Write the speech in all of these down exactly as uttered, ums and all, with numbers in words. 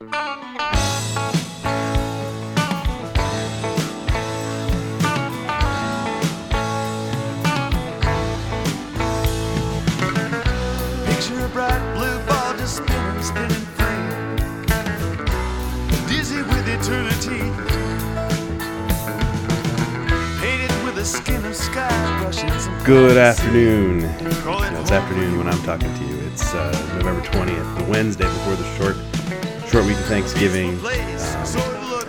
Picture a bright blue ball just spinning, spinning free, dizzy with eternity, painted with a skin of sky brushes. Good afternoon. Now, it's afternoon when I'm talking to you. It's uh, November twentieth, the Wednesday before the short short week of Thanksgiving. Um,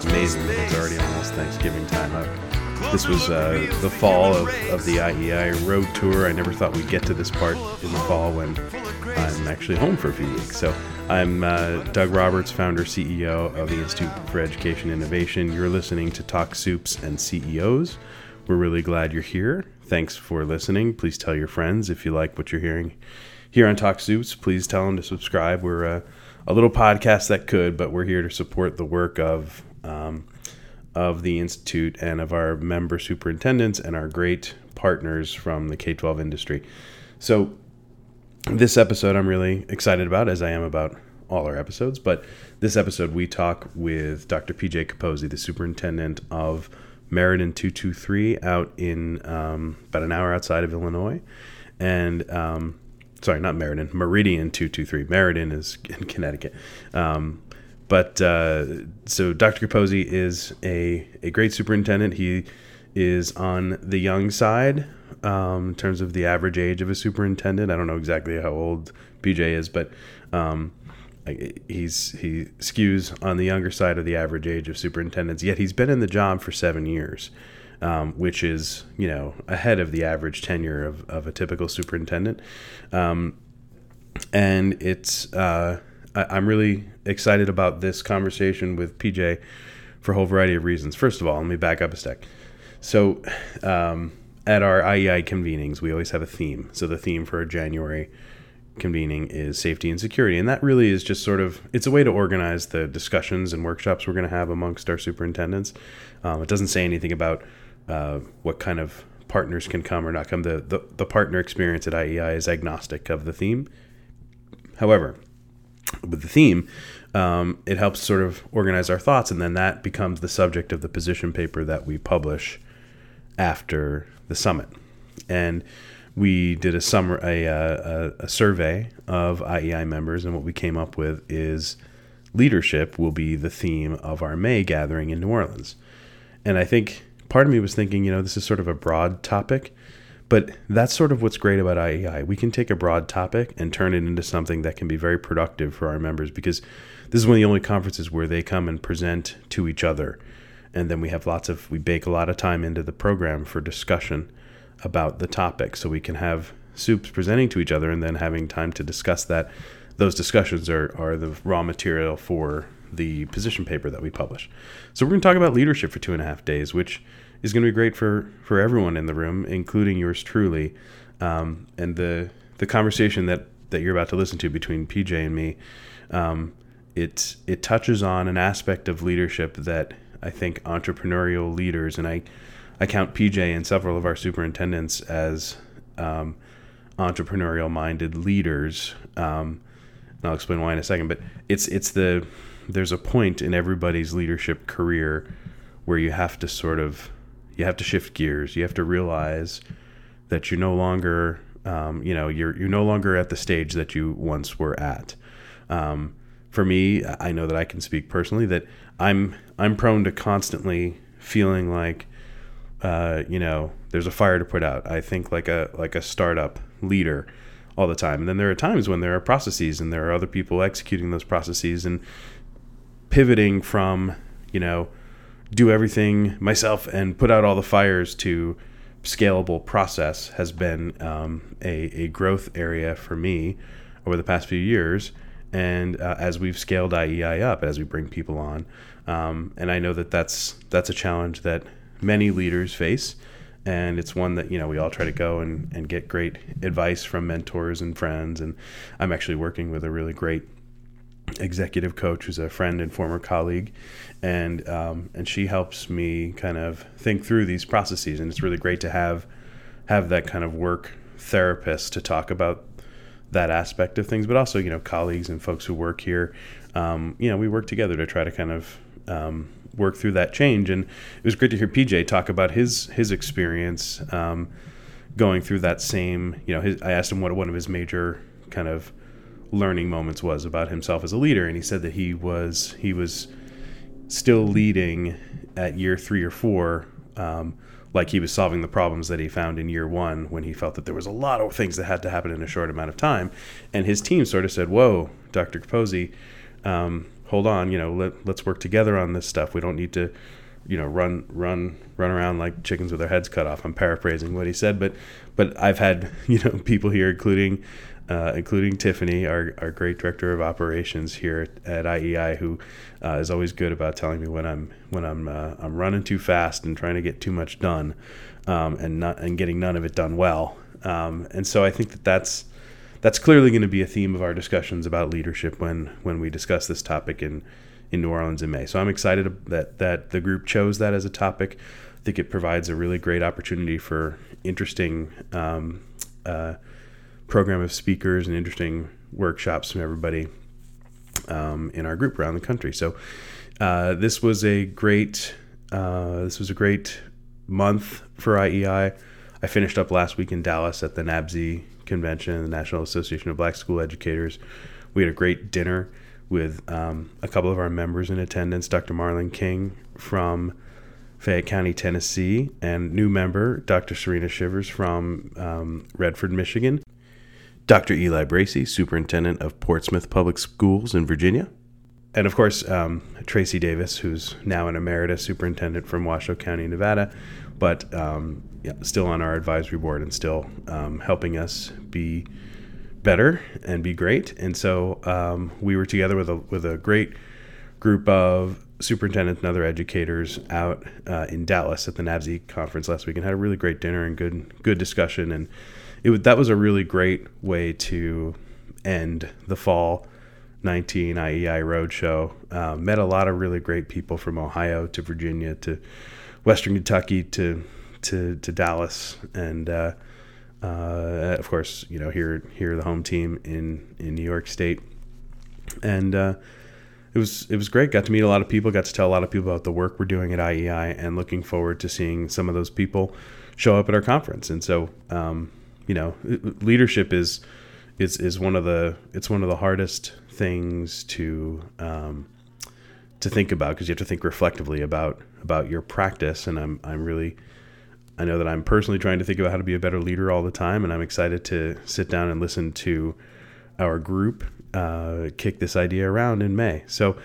amazing that it's already almost Thanksgiving time. I, this was uh, the fall of, of the I E I road tour. I never thought we'd get to this part in the fall when I'm actually home for a few weeks. So I'm uh, Doug Roberts, founder, C E O of the Institute for Education Innovation. You're listening to Talk Supes and C E Os. We're really glad you're here. Thanks for listening. Please tell your friends if you like what you're hearing. Here on Talk Supes, please tell them to subscribe. We're a, a little podcast that could, but we're here to support the work of um, of the Institute and of our member superintendents and our great partners from the K twelve industry. So this episode I'm really excited about, as I am about all our episodes, but this episode we talk with Doctor P J Caposey, the superintendent of Meridian two two three out in um, about an hour outside of Illinois. And... Um, Sorry, not Meridian. Meridian two two three. Meridian is in Connecticut. Um, but uh, so Doctor Caposey is a, a great superintendent. He is on the young side um, in terms of the average age of a superintendent. I don't know exactly how old P J is, but um, he's he skews on the younger side of the average age of superintendents. Yet he's been in the job for seven years, Um, which is, you know, ahead of the average tenure of, of a typical superintendent. Um, and it's, uh, I, I'm really excited about this conversation with P J for a whole variety of reasons. First of all, let me back up a sec. So um, at our I E I convenings, we always have a theme. So the theme for our January convening is safety and security. And that really is just sort of, it's a way to organize the discussions and workshops we're going to have amongst our superintendents. Um, it doesn't say anything about Uh, what kind of partners can come or not come. The, the the partner experience at I E I is agnostic of the theme. However, with the theme, um, it helps sort of organize our thoughts, and then that becomes the subject of the position paper that we publish after the summit. And we did a summer a, a, a survey of I E I members, and what we came up with is leadership will be the theme of our May gathering in New Orleans. And I think part of me was thinking, you know, this is sort of a broad topic, but that's sort of what's great about I E I. We can take a broad topic and turn it into something that can be very productive for our members, because this is one of the only conferences where they come and present to each other. And then we have lots of, we bake a lot of time into the program for discussion about the topic. So we can have soups presenting to each other and then having time to discuss that. Those discussions are, are the raw material for the position paper that we publish. So we're going to talk about leadership for two and a half days, which is going to be great for, for everyone in the room, including yours truly. Um, and the the conversation that, that you're about to listen to between P J and me, um, it, it touches on an aspect of leadership that I think entrepreneurial leaders, and I, I count P J and several of our superintendents as um, entrepreneurial-minded leaders. Um, and I'll explain why in a second, but it's it's the... there's a point in everybody's leadership career where you have to sort of, you have to shift gears. You have to realize that you're no longer, um, you know, you're you're no longer at the stage that you once were at. Um, for me, I know that I can speak personally that I'm I'm prone to constantly feeling like, uh, you know, there's a fire to put out. I think like a like a startup leader all the time, and then there are times when there are processes and there are other people executing those processes, and pivoting from, you know, do everything myself and put out all the fires to scalable process has been um, a, a growth area for me over the past few years. And uh, as we've scaled I E I up, as we bring people on, um, and I know that that's that's a challenge that many leaders face. And it's one that, you know, we all try to go and, and get great advice from mentors and friends. And I'm actually working with a really great executive coach who's a friend and former colleague, and um, and she helps me kind of think through these processes, and it's really great to have have that kind of work therapist to talk about that aspect of things, but also, you know, colleagues and folks who work here um, you know, we worked together to try to kind of um, work through that change. And it was great to hear P J talk about his his experience um, going through that same, you know, his, I asked him what one of his major kind of learning moments was about himself as a leader. And he said that he was he was still leading at year three or four, um, like he was solving the problems that he found in year one when he felt that there was a lot of things that had to happen in a short amount of time. And his team sort of said, whoa, Doctor Caposey, um, hold on, you know, let, let's work together on this stuff. We don't need to, you know, run, run, run around like chickens with their heads cut off. I'm paraphrasing what he said, but, but I've had, you know, people here, including, uh, including Tiffany, our, our great director of operations here at, at I E I, who uh, is always good about telling me when I'm, when I'm, uh, I'm running too fast and trying to get too much done, um, and not, and getting none of it done well. Um, and so I think that that's, that's clearly going to be a theme of our discussions about leadership when, when we discuss this topic in, in New Orleans in May. So I'm excited that, that the group chose that as a topic. I think it provides a really great opportunity for interesting um, uh, program of speakers and interesting workshops from everybody um, in our group around the country. So uh, this was a great uh, this was a great month for I E I. I finished up last week in Dallas at the N A B S E convention, the National Association of Black School Educators. We had a great dinner with um, a couple of our members in attendance, Doctor Marlon King from Fayette County, Tennessee, and new member, Doctor Serena Shivers from um, Redford, Michigan, Doctor Eli Bracey, superintendent of Portsmouth Public Schools in Virginia, and of course, um, Tracy Davis, who's now an emeritus superintendent from Washoe County, Nevada, but um, yeah, still on our advisory board and still um, helping us be better and be great. And so um, we were together with a with a great group of superintendents and other educators out uh, in Dallas at the N A B S E conference last week and had a really great dinner and good good discussion. And it that was a really great way to end the fall nineteen I E I Roadshow. Uh, met a lot of really great people from Ohio to Virginia to Western Kentucky to to to Dallas and. Uh, Uh, of course, you know, here, here, the home team in, in New York State. And, uh, it was, it was great. Got to meet a lot of people, got to tell a lot of people about the work we're doing at I E I and looking forward to seeing some of those people show up at our conference. And so, um, you know, leadership is, is, is one of the, it's one of the hardest things to, um, to think about, because you have to think reflectively about, about your practice. And I'm, I'm really, I know that I'm personally trying to think about how to be a better leader all the time, and I'm excited to sit down and listen to our group uh, kick this idea around in May. So,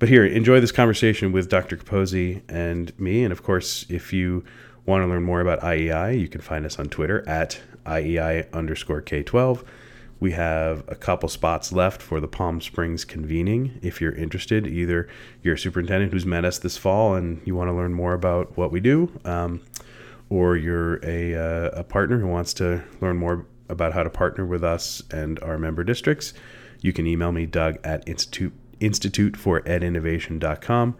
but here, enjoy this conversation with Doctor Caposey and me. And of course, if you want to learn more about I E I, you can find us on Twitter at I E I underscore K twelve. We have a couple spots left for the Palm Springs convening. If you're interested, either you're a superintendent who's met us this fall and you want to learn more about what we do, um, or you're a, uh, a partner who wants to learn more about how to partner with us and our member districts, you can email me, Doug, at institute, institute for ed innovation dot com.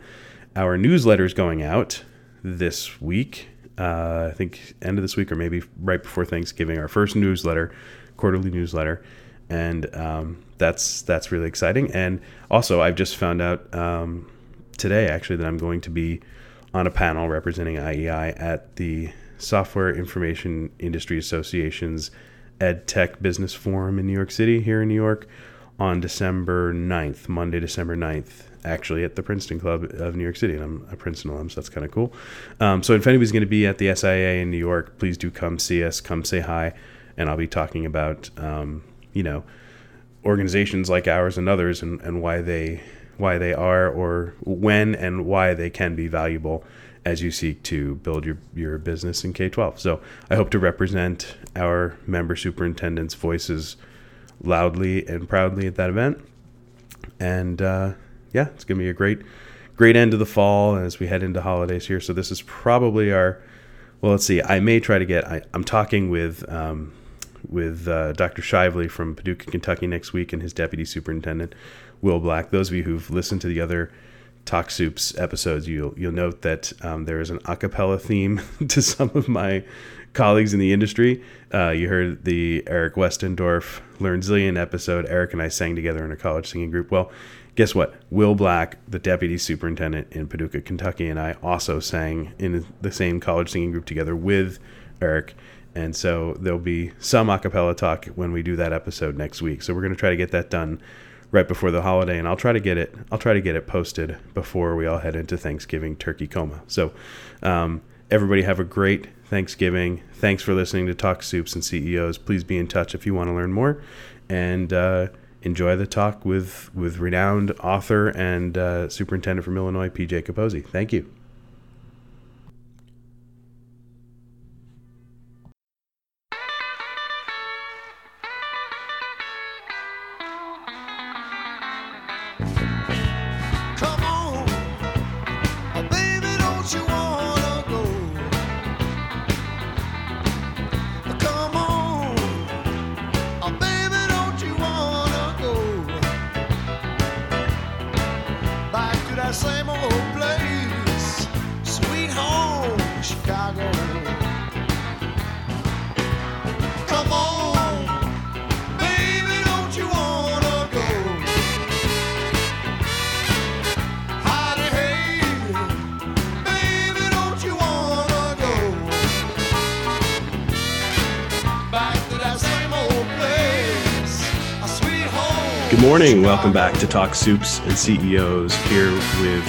Our newsletter is going out this week, uh, I think end of this week or maybe right before Thanksgiving, our first newsletter, quarterly newsletter, and um, that's that's really exciting. And also, I've just found out um, today, actually, that I'm going to be on a panel representing I E I at the Software Information Industry Association's EdTech Business Forum in New York City, here in New York, on December ninth, Monday, December ninth, actually at the Princeton Club of New York City. And I'm a Princeton alum, so that's kind of cool. Um, so if anybody's going to be at the S I A in New York, please do come see us, come say hi. And I'll be talking about, um, you know, organizations like ours and others and, and why they why they are, or when and why they can be valuable as you seek to build your, your business in K twelve. So I hope to represent our member superintendents' voices loudly and proudly at that event. And uh, yeah, it's going to be a great, great end of the fall as we head into holidays here. So this is probably our, well, let's see, I may try to get, I, I'm talking with, um, with uh, Doctor Shively from Paducah, Kentucky next week and his deputy superintendent, Will Black. Those of you who've listened to the other Talk Supes episodes, you'll you'll note that um, there is an a cappella theme to some of my colleagues in the industry. Uh, you heard the Eric Westendorf Learn Zillion episode. Eric and I sang together in a college singing group. Well, Guess what? Will Black, the deputy superintendent in Paducah, Kentucky, and I also sang in the same college singing group together with Eric. And so there'll be some a cappella talk when we do that episode next week. So we're going to try to get that done right before the holiday, and I'll try to get it I'll try to get it posted before we all head into Thanksgiving turkey coma. So um, everybody have a great Thanksgiving. Thanks for listening to Talk Supes and C E Os. Please be in touch if you want to learn more, and uh, enjoy the talk with, with renowned author and uh, superintendent from Illinois, P J Caposey. Thank you. Good morning. Welcome back to Talk Supes and C E Os, here with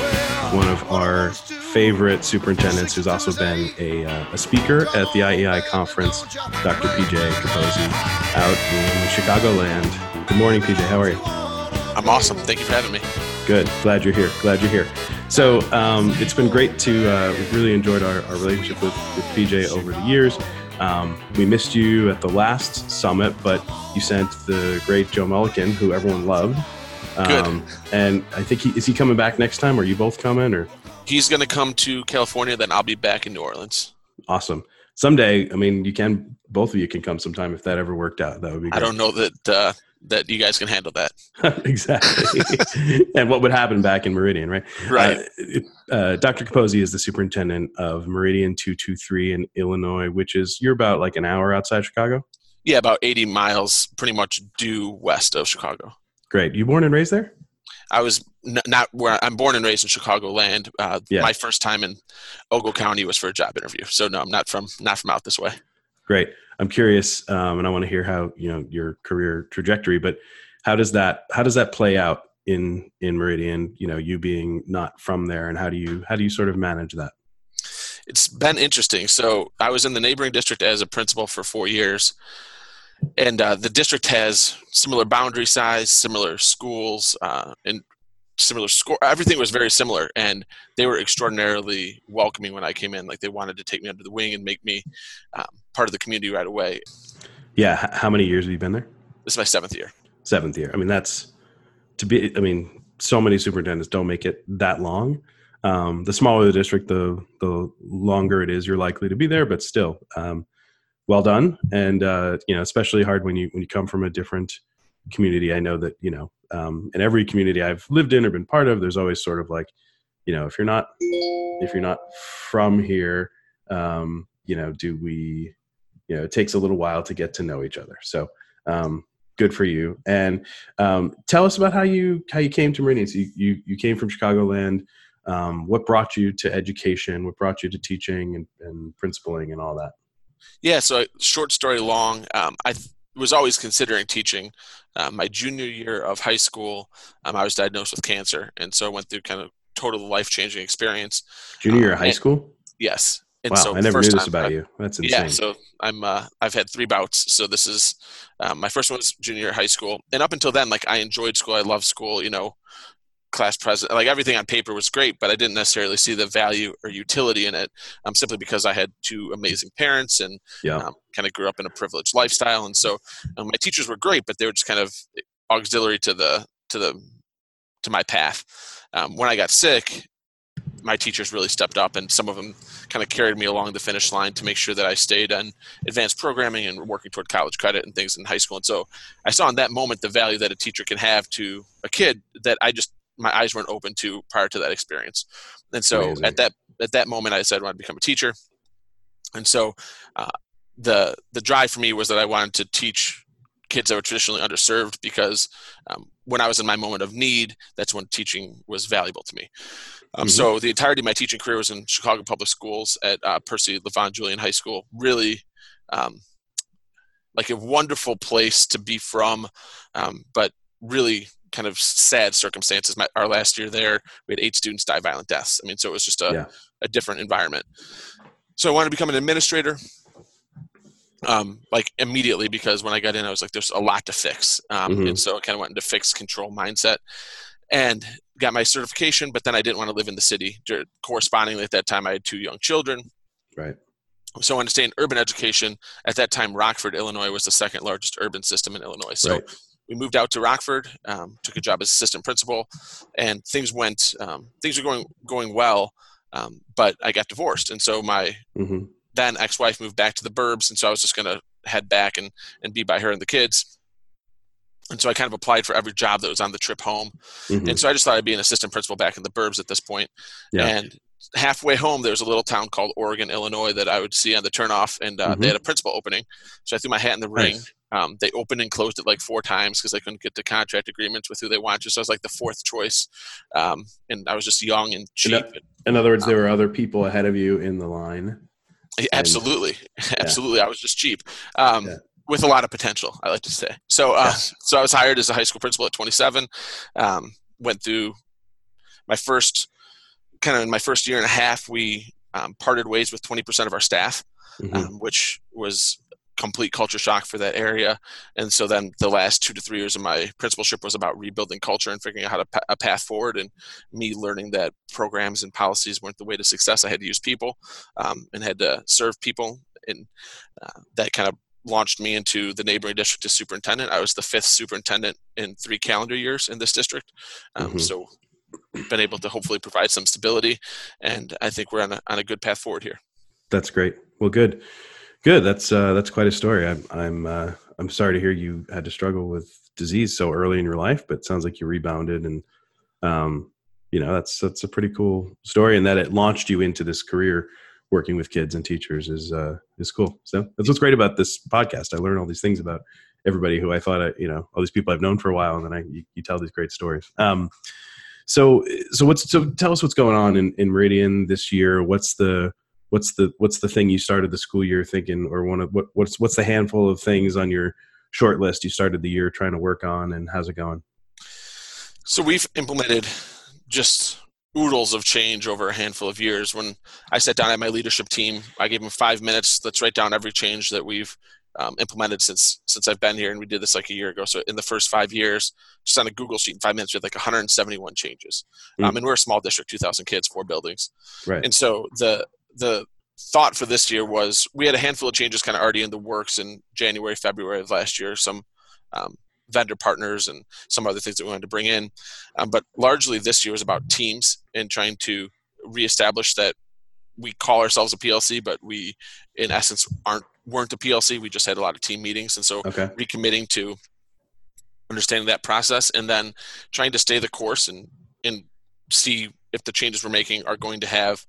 one of our favorite superintendents who's also been a, uh, a speaker at the I E I conference, Doctor P J Caposey, out in Chicagoland. Good morning, P J. How are you? I'm awesome. Thank you for having me. Good. Glad you're here. Glad you're here. So um, it's been great to uh, we've really enjoyed our, our relationship with, with P J over the years. Um, we missed you at the last summit, but you sent the great Joe Mullican, who everyone loved. Um, Good. And I think, he, is he coming back next time? Or are you both coming? Or he's going to come to California, then I'll be back in New Orleans. Awesome. Someday, I mean, you can, both of you can come sometime if that ever worked out. That would be great. I don't know that uh, that you guys can handle that. Exactly. And what would happen back in Meridian, right? Right. Uh, uh, Doctor Caposey is the superintendent of Meridian two two three in Illinois, which is, you're about like an hour outside Chicago? Yeah, about eighty miles, pretty much due west of Chicago. Great. You born and raised there? I was n- not where I'm born and raised in Chicagoland. Uh, yeah. My first time in Ogle County was for a job interview. So no, I'm not from not from out this way. Great. I'm curious, um, and I want to hear how, you know, your career trajectory. But how does that how does that play out in in Meridian? You know, you being not from there, and how do you how do you sort of manage that? It's been interesting. So I was in the neighboring district as a principal for four years. And uh, the district has similar boundary size, similar schools, uh, and similar score. Everything was very similar, and they were extraordinarily welcoming when I came in. Like, they wanted to take me under the wing and make me um, part of the community right away. Yeah. How many years have you been there? This is my seventh year. Seventh year. I mean, that's to be, I mean, so many superintendents don't make it that long. Um, the smaller the district, the the longer it is you're likely to be there, but still, um, well done. And, uh, you know, especially hard when you, when you come from a different community. I know that, you know, um, in every community I've lived in or been part of, there's always sort of like, you know, if you're not, if you're not from here, um, you know, do we, you know, it takes a little while to get to know each other. So, um, good for you. And, um, tell us about how you, how you came to Meridian. So you, you, you came from Chicagoland. Um, what brought you to education? What brought you to teaching and, and principling and all that? Yeah, so short story long, um, I th- was always considering teaching. Uh, my junior year of high school, um, I was diagnosed with cancer, and so I went through kind of total life-changing experience. Junior um, year of high and, school? Yes. And wow, so I never first knew this time, about I, you. That's insane. Yeah, so I'm, uh, I've had three bouts, so this is, um, my first one was junior year of high school, and up until then, like, I enjoyed school, I loved school, you know, class president, like everything on paper was great, but I didn't necessarily see the value or utility in it, um, simply because I had two amazing parents and yeah. um, kind of grew up in a privileged lifestyle. And so um, my teachers were great, but they were just kind of auxiliary to the, to the, to my path. Um, when I got sick, my teachers really stepped up, and some of them kind of carried me along the finish line to make sure that I stayed on advanced programming and working toward college credit and things in high school. And so I saw in that moment the value that a teacher can have to a kid that I just, my eyes weren't open to prior to that experience. And so Amazing. at that, at that moment I decided I wanted to become a teacher. And so uh, the, the drive for me was that I wanted to teach kids that were traditionally underserved, because um, when I was in my moment of need, that's when teaching was valuable to me. Um, mm-hmm. So the entirety of my teaching career was in Chicago Public Schools at uh, Percy LaVon Julian High School. Really, um, like a wonderful place to be from, um, but really kind of sad circumstances. My, our last year there, we had eight students die violent deaths. I mean, so it was just a, yeah. a different environment. So I wanted to become an administrator. Um, like immediately, because when I got in, I was like, there's a lot to fix. Um, mm-hmm. And so I kind of went into fixed control mindset and got my certification, but then I didn't want to live in the city. Correspondingly at that time, I had two young children. Right. So I wanted to stay in urban education. At that time, Rockford, Illinois was the second largest urban system in Illinois. So right. we moved out to Rockford, um, took a job as assistant principal, and things went, um, things were going, going well. Um, but I got divorced. And so my, mm-hmm. then ex-wife moved back to the burbs. And so I was just going to head back and, and be by her and the kids. And so I kind of applied for every job that was on the trip home. Mm-hmm. And so I just thought I'd be an assistant principal back in the burbs at this point. Yeah. And halfway home, there was a little town called Oregon, Illinois that I would see on the turnoff. And uh, mm-hmm. they had a principal opening. So I threw my hat in the ring. Nice. Um, they opened and closed it like four times because they couldn't get the contract agreements with who they wanted. So I was like the fourth choice. Um, and I was just young and cheap. In, a, in other words, um, there were other people ahead of you in the line. Absolutely. And, Absolutely. Yeah. I was just cheap um, yeah. with a lot of potential, I like to say. So uh, yeah. so I was hired as a high school principal at twenty-seven, um, went through my first kind of in my first year and a half, we um, parted ways with twenty percent of our staff, mm-hmm. um, which was complete culture shock for that area. And so then the last two to three years of my principalship was about rebuilding culture and figuring out how to pa- a path forward, and me learning that programs and policies weren't the way to success. I had to use people um, and had to serve people. And uh, that kind of launched me into the neighboring district as superintendent. I was the fifth superintendent in three calendar years in this district. Um, mm-hmm. So been able to hopefully provide some stability. And I think we're on a, on a good path forward here. That's great. Well, good. Good. That's uh, that's quite a story. I'm I'm uh, I'm sorry to hear you had to struggle with disease so early in your life, but it sounds like you rebounded, and um, you know that's that's a pretty cool story, and that it launched you into this career working with kids and teachers is uh, is cool. So that's what's great about this podcast. I learn all these things about everybody who I thought I, you know, all these people I've known for a while, and then I you, you tell these great stories. Um, so so what's so tell us what's going on in, in Meridian this year. What's the What's the what's the thing you started the school year thinking, or one of what what's what's the handful of things on your short list you started the year trying to work on, and how's it going? So we've implemented just oodles of change over a handful of years. When I sat down at my leadership team, I gave them five minutes. Let's write down every change that we've um, implemented since since I've been here, and we did this like a year ago. So in the first five years, just on a Google sheet in five minutes, we had like one hundred seventy-one changes. Mm. Um, and we're a small district, two thousand kids, four buildings, right? And so the The thought for this year was we had a handful of changes kind of already in the works in January, February of last year, some um, vendor partners and some other things that we wanted to bring in. Um, but largely this year was about teams and trying to reestablish that we call ourselves a P L C, but we in essence aren't weren't a P L C. We just had a lot of team meetings. And so okay. recommitting to understanding that process, and then trying to stay the course and, and see if the changes we're making are going to have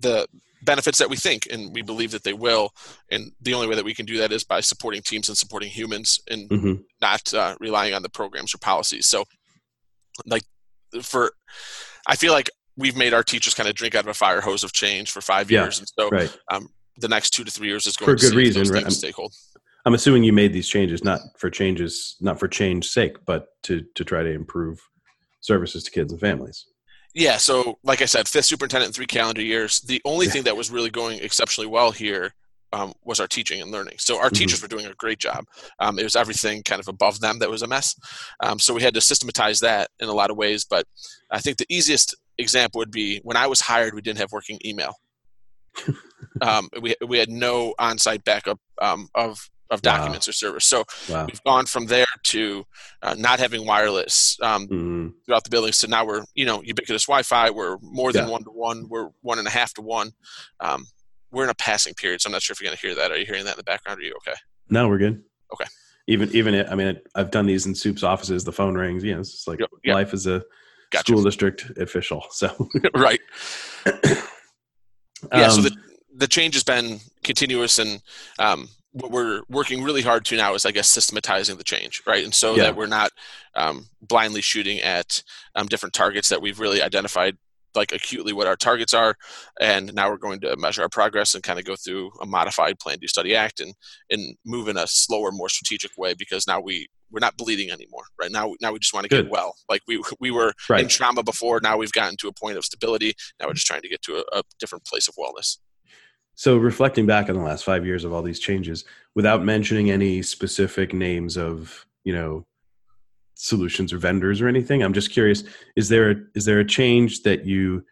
the benefits that we think and we believe that they will. And the only way that we can do that is by supporting teams and supporting humans, and mm-hmm. not uh, relying on the programs or policies. So like for, I feel like we've made our teachers kind of drink out of a fire hose of change for five yeah, years. And so right. um, the next two to three years is going for to good reason, right? I'm, I'm assuming you made these changes, not for changes, not for change's sake, but to, to try to improve services to kids and families. Yeah, so like I said, fifth superintendent in three calendar years. The only yeah. thing that was really going exceptionally well here um, was our teaching and learning. So our mm-hmm. teachers were doing a great job. Um, it was everything kind of above them that was a mess. Um, so we had to systematize that in a lot of ways. But I think the easiest example would be when I was hired, we didn't have working email. um, we we had no on-site backup um, of of documents wow. or servers. So wow. we've gone from there to uh, not having wireless um, mm-hmm. throughout the buildings to now we're, you know, ubiquitous Wi-Fi. We're more than yeah. one to one. We're one and a half to one. Um, we're in a passing period. So I'm not sure if you're going to hear that. Are you hearing that in the background? Are you okay? No, we're good. Okay. Even, even it, I mean, I've done these in Soup's offices, the phone rings, you know, it's like yep. Yep. life is a gotcha. School district official. So, right. yeah. Um, so the, the change has been continuous, and um, what we're working really hard to now is, I guess, systematizing the change, right? And so yeah. that we're not um, blindly shooting at um, different targets, that we've really identified like acutely what our targets are. And now we're going to measure our progress and kind of go through a modified plan, do, study, act, and, and move in a slower, more strategic way, because now we, we're not bleeding anymore, right? Now, now we just want to Good. Get well. Like we, we were right. in trauma before. Now we've gotten to a point of stability. Now we're just trying to get to a, a different place of wellness. So reflecting back on the last five years of all these changes, without mentioning any specific names of, you know, solutions or vendors or anything, I'm just curious, is there a, is there a change that you,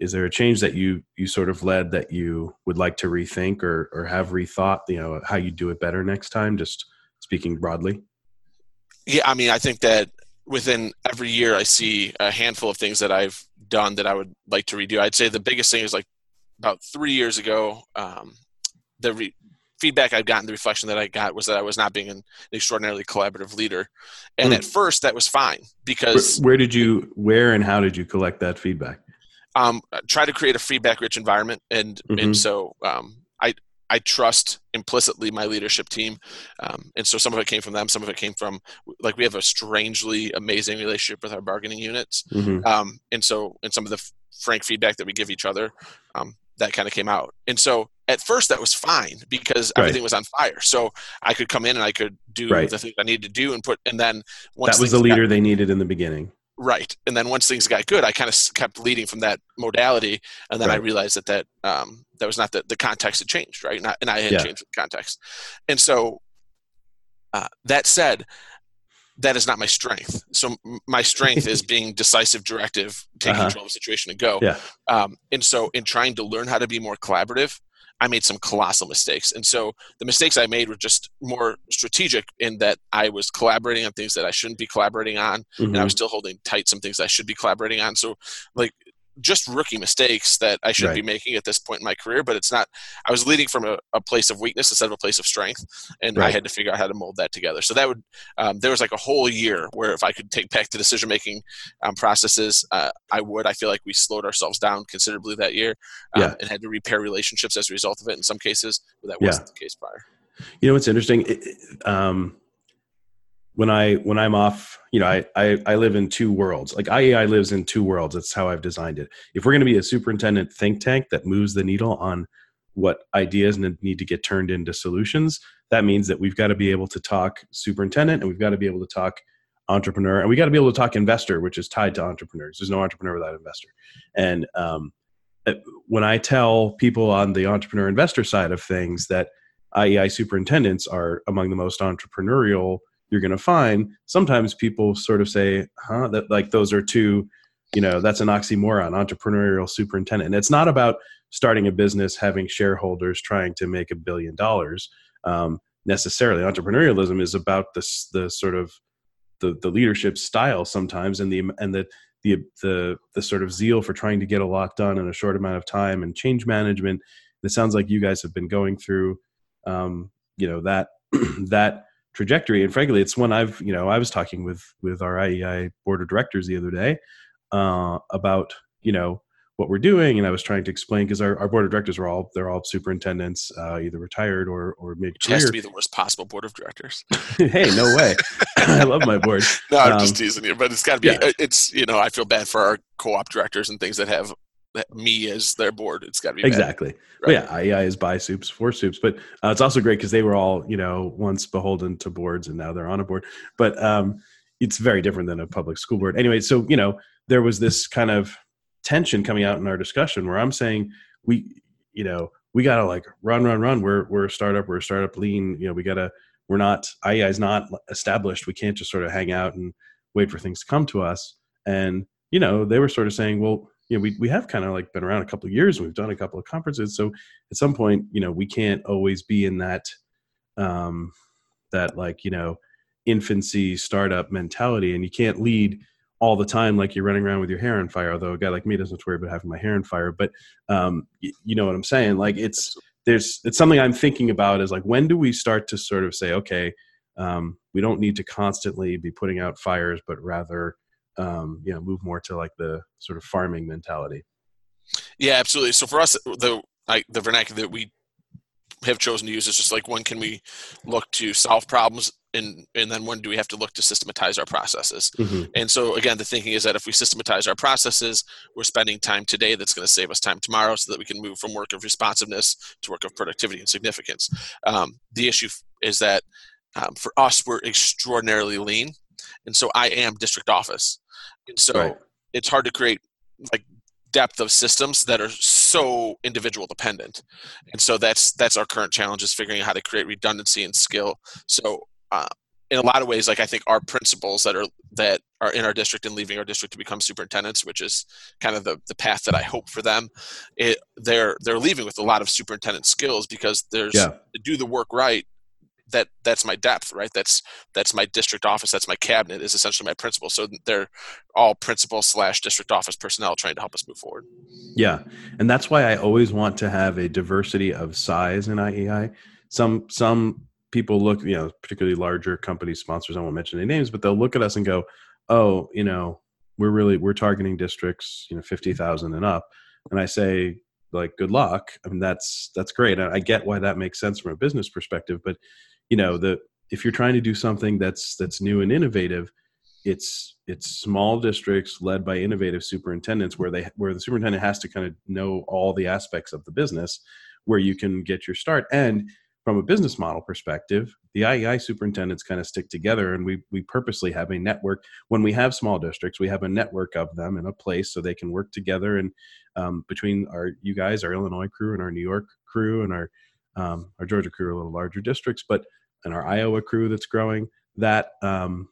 is there a change that you, you sort of led that you would like to rethink or, or have rethought, you know, how you do it better next time, just speaking broadly? Yeah. I mean, I think that within every year I see a handful of things that I've done that I would like to redo. I'd say the biggest thing is like about three years ago, um, the re- feedback I've gotten, the reflection that I got was that I was not being an extraordinarily collaborative leader. And mm. at first that was fine because where, where did you, where and how did you collect that feedback? Um, try to create a feedback rich environment. And, mm-hmm. and so, um, I, I trust implicitly my leadership team. Um, and so some of it came from them. Some of it came from like, we have a strangely amazing relationship with our bargaining units. Mm-hmm. Um, and so, and some of the f- frank feedback that we give each other, um, that kind of came out. And so at first that was fine because right. everything was on fire. So I could come in and I could do right. the things I needed to do and put, and then once that was the leader got, they needed in the beginning. Right. And then once things got good, I kind of kept leading from that modality. And then right. I realized that that, um, that was not the, the context had changed. Right. Not, and I had yeah. changed the context. And so, uh, that said, that is not my strength. So my strength is being decisive, directive, take uh-huh. control of the situation and go. Yeah. Um, and so in trying to learn how to be more collaborative, I made some colossal mistakes. And so the mistakes I made were just more strategic in that I was collaborating on things that I shouldn't be collaborating on. Mm-hmm. And I was still holding tight some things I should be collaborating on. So like just rookie mistakes that I should right. be making at this point in my career, but it's not, I was leading from a, a place of weakness instead of a place of strength. And right. I had to figure out how to mold that together. So that would, um, there was like a whole year where if I could take back the decision-making um, processes, uh, I would, I feel like we slowed ourselves down considerably that year um, yeah. and had to repair relationships as a result of it in some cases, but that wasn't yeah. the case prior. You know, what's interesting. It, um, When I when I'm off, you know, I, I I live in two worlds. Like I E I lives in two worlds. That's how I've designed it. If we're going to be a superintendent think tank that moves the needle on what ideas need to get turned into solutions, that means that we've got to be able to talk superintendent, and we've got to be able to talk entrepreneur, and we got to be able to talk investor, which is tied to entrepreneurs. There's no entrepreneur without investor. And um, when I tell people on the entrepreneur investor side of things that I E I superintendents are among the most entrepreneurial you're going to find, sometimes people sort of say, huh, that like those are two, you know, that's an oxymoron, entrepreneurial superintendent. And it's not about starting a business, having shareholders, trying to make a billion dollars um, necessarily. Entrepreneurialism is about the, the sort of the, the leadership style sometimes, and the, and the, the, the, the sort of zeal for trying to get a lot done in a short amount of time, and change management. It sounds like you guys have been going through, um, you know, that, that, trajectory. And frankly, it's one I've, you know, I was talking with, with our I E I board of directors the other day, uh, about, you know, what we're doing. And I was trying to explain, cause our, our board of directors are all, they're all superintendents, uh, either retired or, or mid-career. Which has to be the worst possible board of directors. Hey, no way. I love my board. No, I'm um, just teasing you, but it's gotta be, yeah. it's, you know, I feel bad for our co-op directors and things that have me as their board. It's got to be exactly right. Yeah, I E I is buy soups for soups, but uh, it's also great because they were all, you know, once beholden to boards and now they're on a board. But um, it's very different than a public school board. Anyway, so you know, there was this kind of tension coming out in our discussion where I'm saying we, you know, we gotta like run, run, run. We're we're a startup. We're a startup lean. You know, we gotta. We're not I E I is not established. We can't just sort of hang out and wait for things to come to us. And you know, they were sort of saying, well, you know, we, we have kind of like been around a couple of years. We've done a couple of conferences. So at some point, you know, we can't always be in that, um, that like, you know, infancy startup mentality, and you can't lead all the time. Like you're running around with your hair on fire. Although a guy like me doesn't worry about having my hair on fire, but, um, y- you know what I'm saying? Like it's, there's, it's something I'm thinking about is like, when do we start to sort of say, okay, um, we don't need to constantly be putting out fires, but rather, Um, you know, move more to like the sort of farming mentality. Yeah, absolutely. So for us, the, I, the vernacular that we have chosen to use is just like, when can we look to solve problems, and and then when do we have to look to systematize our processes? Mm-hmm. And so again, the thinking is that if we systematize our processes, we're spending time today that's going to save us time tomorrow, so that we can move from work of responsiveness to work of productivity and significance. Um, the issue is that um, for us, we're extraordinarily lean. And so I am district office. And so right. it's hard to create like depth of systems that are so individual dependent. And so that's, that's our current challenge, is figuring out how to create redundancy and skill. So Uh, in a lot of ways, like I think our principals that are that are in our district and leaving our district to become superintendents, which is kind of the, the path that I hope for them, it, they're they're leaving with a lot of superintendent skills, because there's yeah. to do the work right. That that's my depth, right? That's that's my district office. That's my cabinet, is essentially my principal. So they're all principal slash district office personnel trying to help us move forward. Yeah, and that's why I always want to have a diversity of size in I E I. Some some. People look, you know, particularly larger company sponsors, I won't mention any names, but they'll look at us and go, oh, you know, we're really, we're targeting districts, you know, fifty thousand and up. And I say, like, good luck. I mean, that's, that's great. I, I get why that makes sense from a business perspective, but you know, the, if you're trying to do something that's, that's new and innovative, it's, it's small districts led by innovative superintendents, where they, where the superintendent has to kind of know all the aspects of the business, where you can get your start. And from a business model perspective, the I E I superintendents kind of stick together, and we we purposely have a network. When we have small districts, we have a network of them in a place so they can work together. And um, between our you guys, our Illinois crew and our New York crew and our um, our Georgia crew are a little larger districts, but and our Iowa crew that's growing, that um,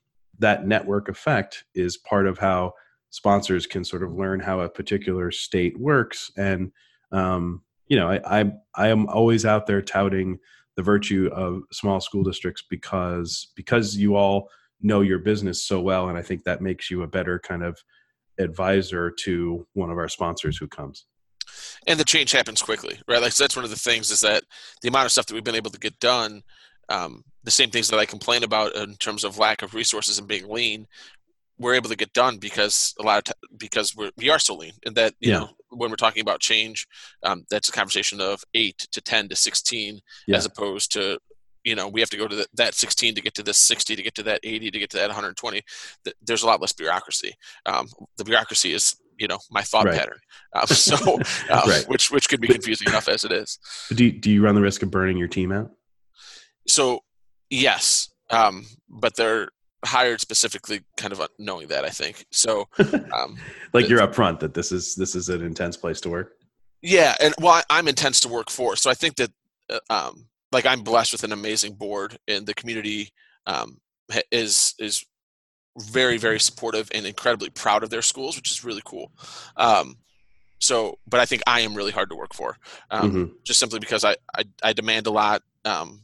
that network effect is part of how sponsors can sort of learn how a particular state works. And um, you know, I, I I am always out there touting the virtue of small school districts, because because you all know your business so well, and I think that makes you a better kind of advisor to one of our sponsors who comes. And the change happens quickly, right? Like, so that's one of the things, is that the amount of stuff that we've been able to get done, um, the same things that I complain about in terms of lack of resources and being lean, we're able to get done because a lot of t- because we're, we are so lean, and that you yeah. know. When we're talking about change, um, that's a conversation of eight to ten to sixteen, yeah. as opposed to, you know, we have to go to the, that sixteen to get to this sixty, to get to that eighty, to get to that one hundred twenty. There's a lot less bureaucracy. Um, the bureaucracy is, you know, my thought right. pattern. Um, so, uh, right. which, which could be confusing enough as it is. Do you, do you run the risk of burning your team out? So yes. Um, but they're hired specifically kind of knowing that, I think. So um, like, you're upfront that this is, this is an intense place to work. Yeah. And well, I, I'm intense to work for. So I think that uh, um, like, I'm blessed with an amazing board, and the community um, is, is very, very supportive and incredibly proud of their schools, which is really cool. Um, so, but I think I am really hard to work for, um, mm-hmm. just simply because I, I, I demand a lot. Um,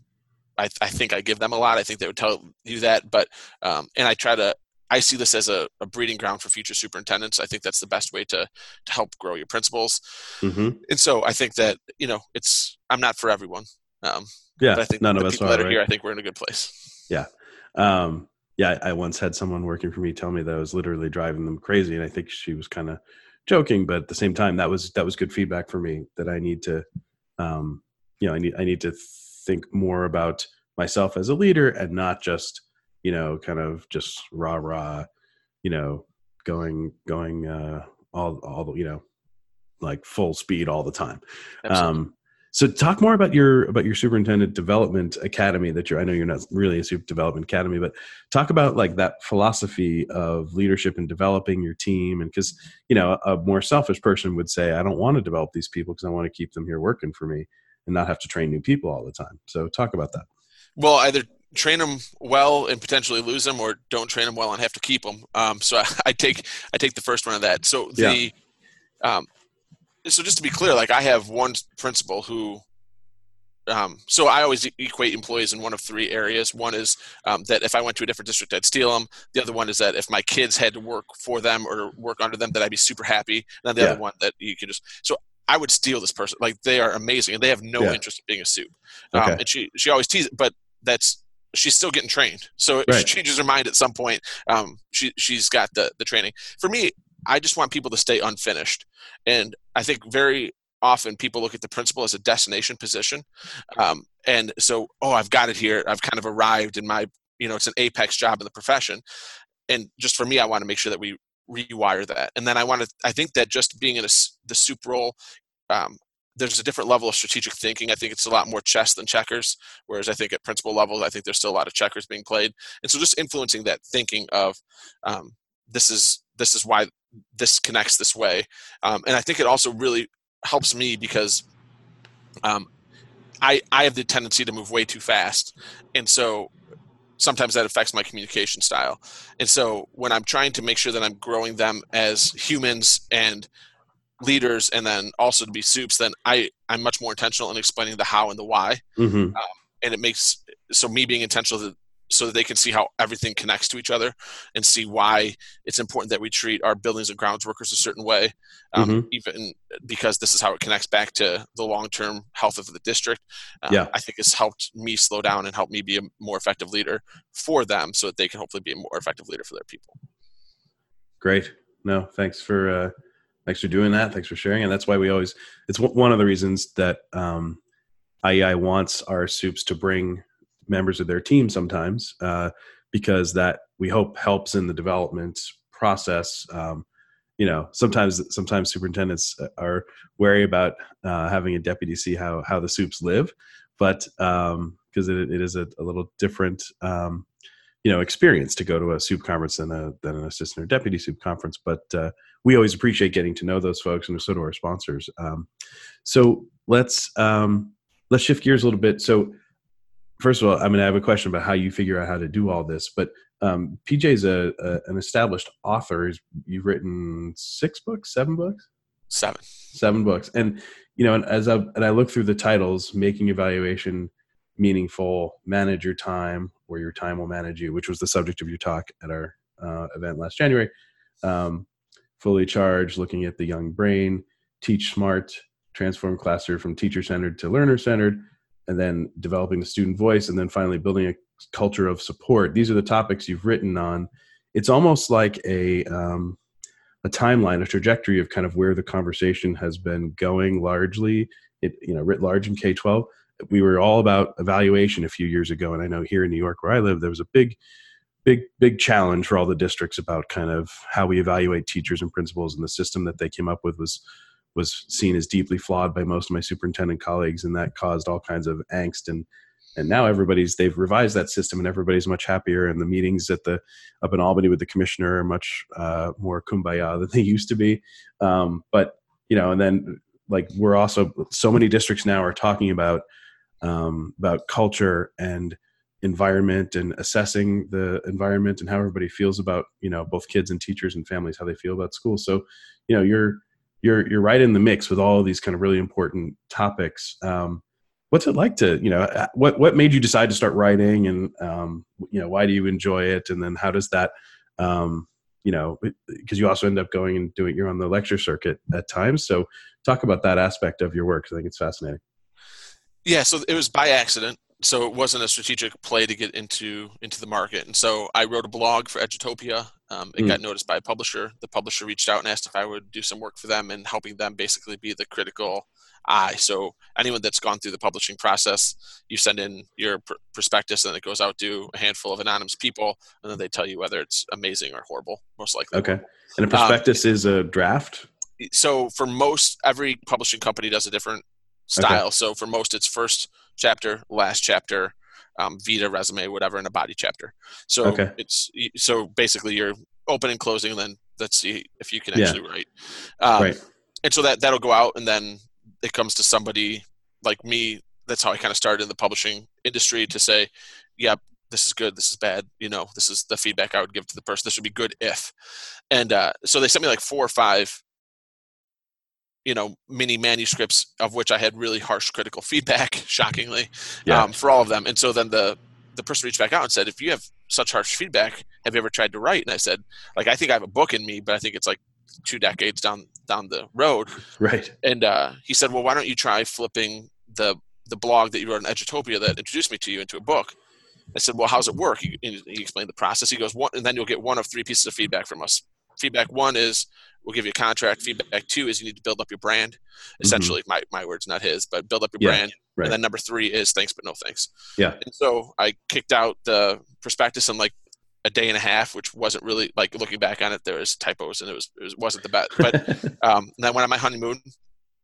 I, th- I think I give them a lot. I think they would tell you that, but, um, and I try to, I see this as a, a breeding ground for future superintendents. I think that's the best way to, to help grow your principals. Mm-hmm. And so I think that, you know, it's, I'm not for everyone. Um, yeah. But I think none of us are, right? Here, I think we're in a good place. Yeah. Um, yeah. I once had someone working for me tell me that I was literally driving them crazy. And I think she was kind of joking, but at the same time, that was, that was good feedback for me, that I need to, um, you know, I need, I need to th- think more about myself as a leader, and not just, you know, kind of just rah, rah, you know, going, going, uh, all, all the, you know, like full speed all the time. Absolutely. Um, so talk more about your, about your superintendent development academy that you're, I know you're not really a super development academy, but talk about like that philosophy of leadership and developing your team. And cause, you know, a more selfish person would say, I don't want to develop these people because I want to keep them here working for me and not have to train new people all the time. So talk about that. Well, either train them well and potentially lose them, or don't train them well and have to keep them. Um, so I, I take I take the first one of that. So the yeah. um, so just to be clear, like I have one principal who. Um, so I always equate employees in one of three areas. One is um, that if I went to a different district, I'd steal them. The other one is that if my kids had to work for them or work under them, that I'd be super happy. And then the yeah. other one that you can just so. I would steal this person. Like they are amazing and they have no yeah. interest in being a soup. Um, okay. And she, she always teases, but that's, she's still getting trained. So right. if she changes her mind at some point. Um, she, she's got the, the training. For me, I just want people to stay unfinished. And I think very often people look at the principal as a destination position. Um, and so, oh, I've got it here. I've kind of arrived in my, you know, it's an apex job in the profession. And just for me, I want to make sure that we rewire that. And then I want to, I think that just being in a, the soup role, um, there's a different level of strategic thinking. I think it's a lot more chess than checkers. Whereas I think at principal levels, I think there's still a lot of checkers being played. And so just influencing that thinking of um, this is, this is why this connects this way. Um, and I think it also really helps me because um, I, I have the tendency to move way too fast. And so sometimes that affects my communication style. And so when I'm trying to make sure that I'm growing them as humans and leaders, and then also to be soups, then I, I'm much more intentional in explaining the how and the why. Mm-hmm. Um, and it makes, so me being intentional that, so that they can see how everything connects to each other and see why it's important that we treat our buildings and grounds workers a certain way, um, mm-hmm. even because this is how it connects back to the long-term health of the district. Um, yeah. I think it's helped me slow down and help me be a more effective leader for them so that they can hopefully be a more effective leader for their people. Great. No, thanks for, uh, Thanks for doing that. Thanks for sharing. And that's why we always, it's one of the reasons that um, I E I wants our soups to bring members of their team sometimes, uh, because that we hope helps in the development process. Um, you know, sometimes, sometimes superintendents are wary about uh, having a deputy see how, how the soups live, but um, cause it, it is a, a little different, um, you know, experience to go to a soup conference than a, than an assistant or deputy soup conference. But uh, we always appreciate getting to know those folks, and so do our sponsors. Um, so let's um, let's shift gears a little bit. So first of all, I mean, I have a question about how you figure out how to do all this. But um, P J's a, a an established author. You've written six books, seven books, seven, seven books. And you know, and as I and I look through the titles, Making Evaluation Meaningful, Manage Your Time, Where Your Time Will Manage You, which was the subject of your talk at our uh, event last January. Um, Fully Charged, Looking at the Young Brain, Teach Smart, Transform Classroom from Teacher-Centered to Learner-Centered, and then Developing the Student Voice, and then finally Building a Culture of Support. These are the topics you've written on. It's almost like a um, a timeline, a trajectory of kind of where the conversation has been going largely, it, you know, writ large in K twelve. We were all about evaluation a few years ago, and I know here in New York where I live, there was a big Big, big challenge for all the districts about kind of how we evaluate teachers and principals, and the system that they came up with was was seen as deeply flawed by most of my superintendent colleagues, and that caused all kinds of angst. And and now everybody's, they've revised that system, and everybody's much happier, and the meetings at the up in Albany with the commissioner are much uh, more kumbaya than they used to be. Um, but, you know, and then like we're also, so many districts now are talking about um, about culture and environment, and assessing the environment and how everybody feels about, you know, both kids and teachers and families, how they feel about school. So, you know, you're, you're, you're right in the mix with all of these kind of really important topics. Um, what's it like to, you know, what, what made you decide to start writing, and, um, you know, why do you enjoy it? And then how does that, um, you know, because you also end up going and doing, you're on the lecture circuit at times. So talk about that aspect of your work, 'cause I think it's fascinating. Yeah. So it was by accident. So it wasn't a strategic play to get into into the market. And so I wrote a blog for Edutopia. Um, it mm. got noticed by a publisher. The publisher reached out and asked if I would do some work for them, and helping them basically be the critical eye. So anyone that's gone through the publishing process, you send in your pr- prospectus, and it goes out to a handful of anonymous people, and then they tell you whether it's amazing or horrible, most likely. Okay. Horrible. And a prospectus um, is a draft? So for most, every publishing company does a different style. Okay. So for most, it's first chapter, last chapter, um, vita, resume, whatever, and a body chapter. So okay. it's so basically you're open and closing, and then let's see if you can actually yeah. write. Um, right. And so that that'll go out, and then it comes to somebody like me. That's how I kind of started in the publishing industry, to say, yeah, this is good, this is bad. You know, this is the feedback I would give to the person. This would be good if. And uh, so they sent me like four or five, you know, mini manuscripts, of which I had really harsh critical feedback, shockingly, yeah. um, for all of them. And so then the, the person reached back out and said, if you have such harsh feedback, have you ever tried to write? And I said, like, I think I have a book in me, but I think it's like two decades down, down the road. Right. And uh, he said, well, why don't you try flipping the, the blog that you wrote in Edutopia that introduced me to you into a book? I said, well, how's it work? He, he explained the process. He goes, one, and then you'll get one of three pieces of feedback from us. feedback one is we'll give you a contract. Feedback two is you need to build up your brand. Essentially, mm-hmm. my, my words, not his, but build up your yeah, brand. Right. And then number three is thanks, but no thanks. Yeah. And so I kicked out the prospectus in like a day and a half, which wasn't really, like, looking back on it, there was typos and it, was, it wasn't the best. But um, and then when I went on my honeymoon,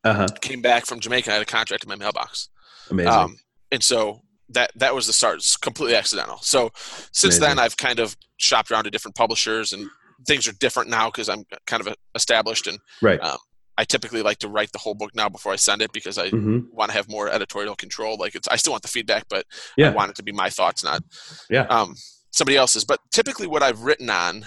uh-huh. came back from Jamaica, I had a contract in my mailbox. Amazing. Um, and so that, that was the start. It's completely accidental. So since Amazing. Then I've kind of shopped around to different publishers, and things are different now because I'm kind of established, and right. um, I typically like to write the whole book now before I send it because I mm-hmm. want to have more editorial control. Like, it's, I still want the feedback, but yeah. I want it to be my thoughts, not yeah. um, somebody else's. But typically what I've written on,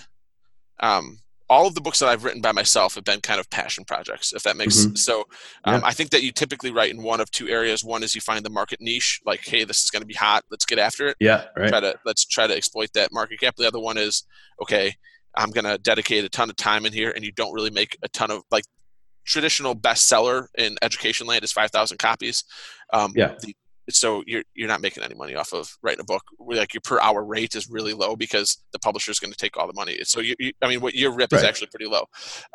um, all of the books that I've written by myself have been kind of passion projects, if that makes mm-hmm. sense. So um, yeah. I think that you typically write in one of two areas. One is you find the market niche, like, hey, this is going to be hot, let's get after it. Yeah, right. Try to, let's try to exploit that market gap. The other one is, okay, I'm going to dedicate a ton of time in here, and you don't really make a ton of, like, traditional bestseller in education land is five thousand copies. Um, yeah. The, so you're, you're not making any money off of writing a book. Like, your per hour rate is really low because the publisher is going to take all the money. So you, you I mean, what your rip right. is actually pretty low.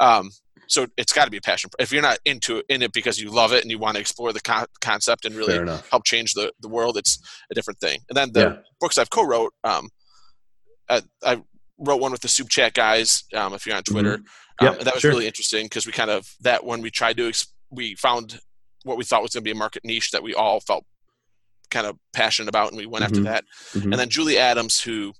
Um, so it's gotta be a passion. If you're not into in it because you love it and you want to explore the co- concept and really help change the, the world, it's a different thing. And then the yeah. books I've co-wrote, um, I, I wrote one with the Soup Chat guys. Um, if you're on Twitter, mm-hmm. yep, um, and that was sure. really interesting because we kind of, that one we tried to, ex- we found what we thought was going to be a market niche that we all felt kind of passionate about, and we went mm-hmm. after that. Mm-hmm. And then Julie Adams, who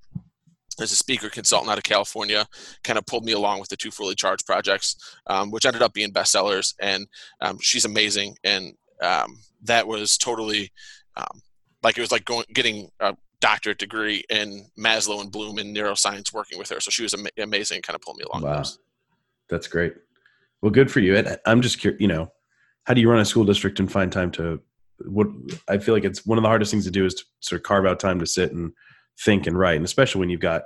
is a speaker consultant out of California, kind of pulled me along with the two Fully Charged projects, um, which ended up being bestsellers. And um, she's amazing. And um, that was totally um, like, it was like going, getting a doctorate degree in Maslow and Bloom in neuroscience, working with her. So she was am- amazing, kind of pulled me along. Wow. Those. That's great. Well, good for you. And I'm just curious, you know, how do you run a school district and find time to, what I feel like it's one of the hardest things to do is to sort of carve out time to sit and think and write. And especially when you've got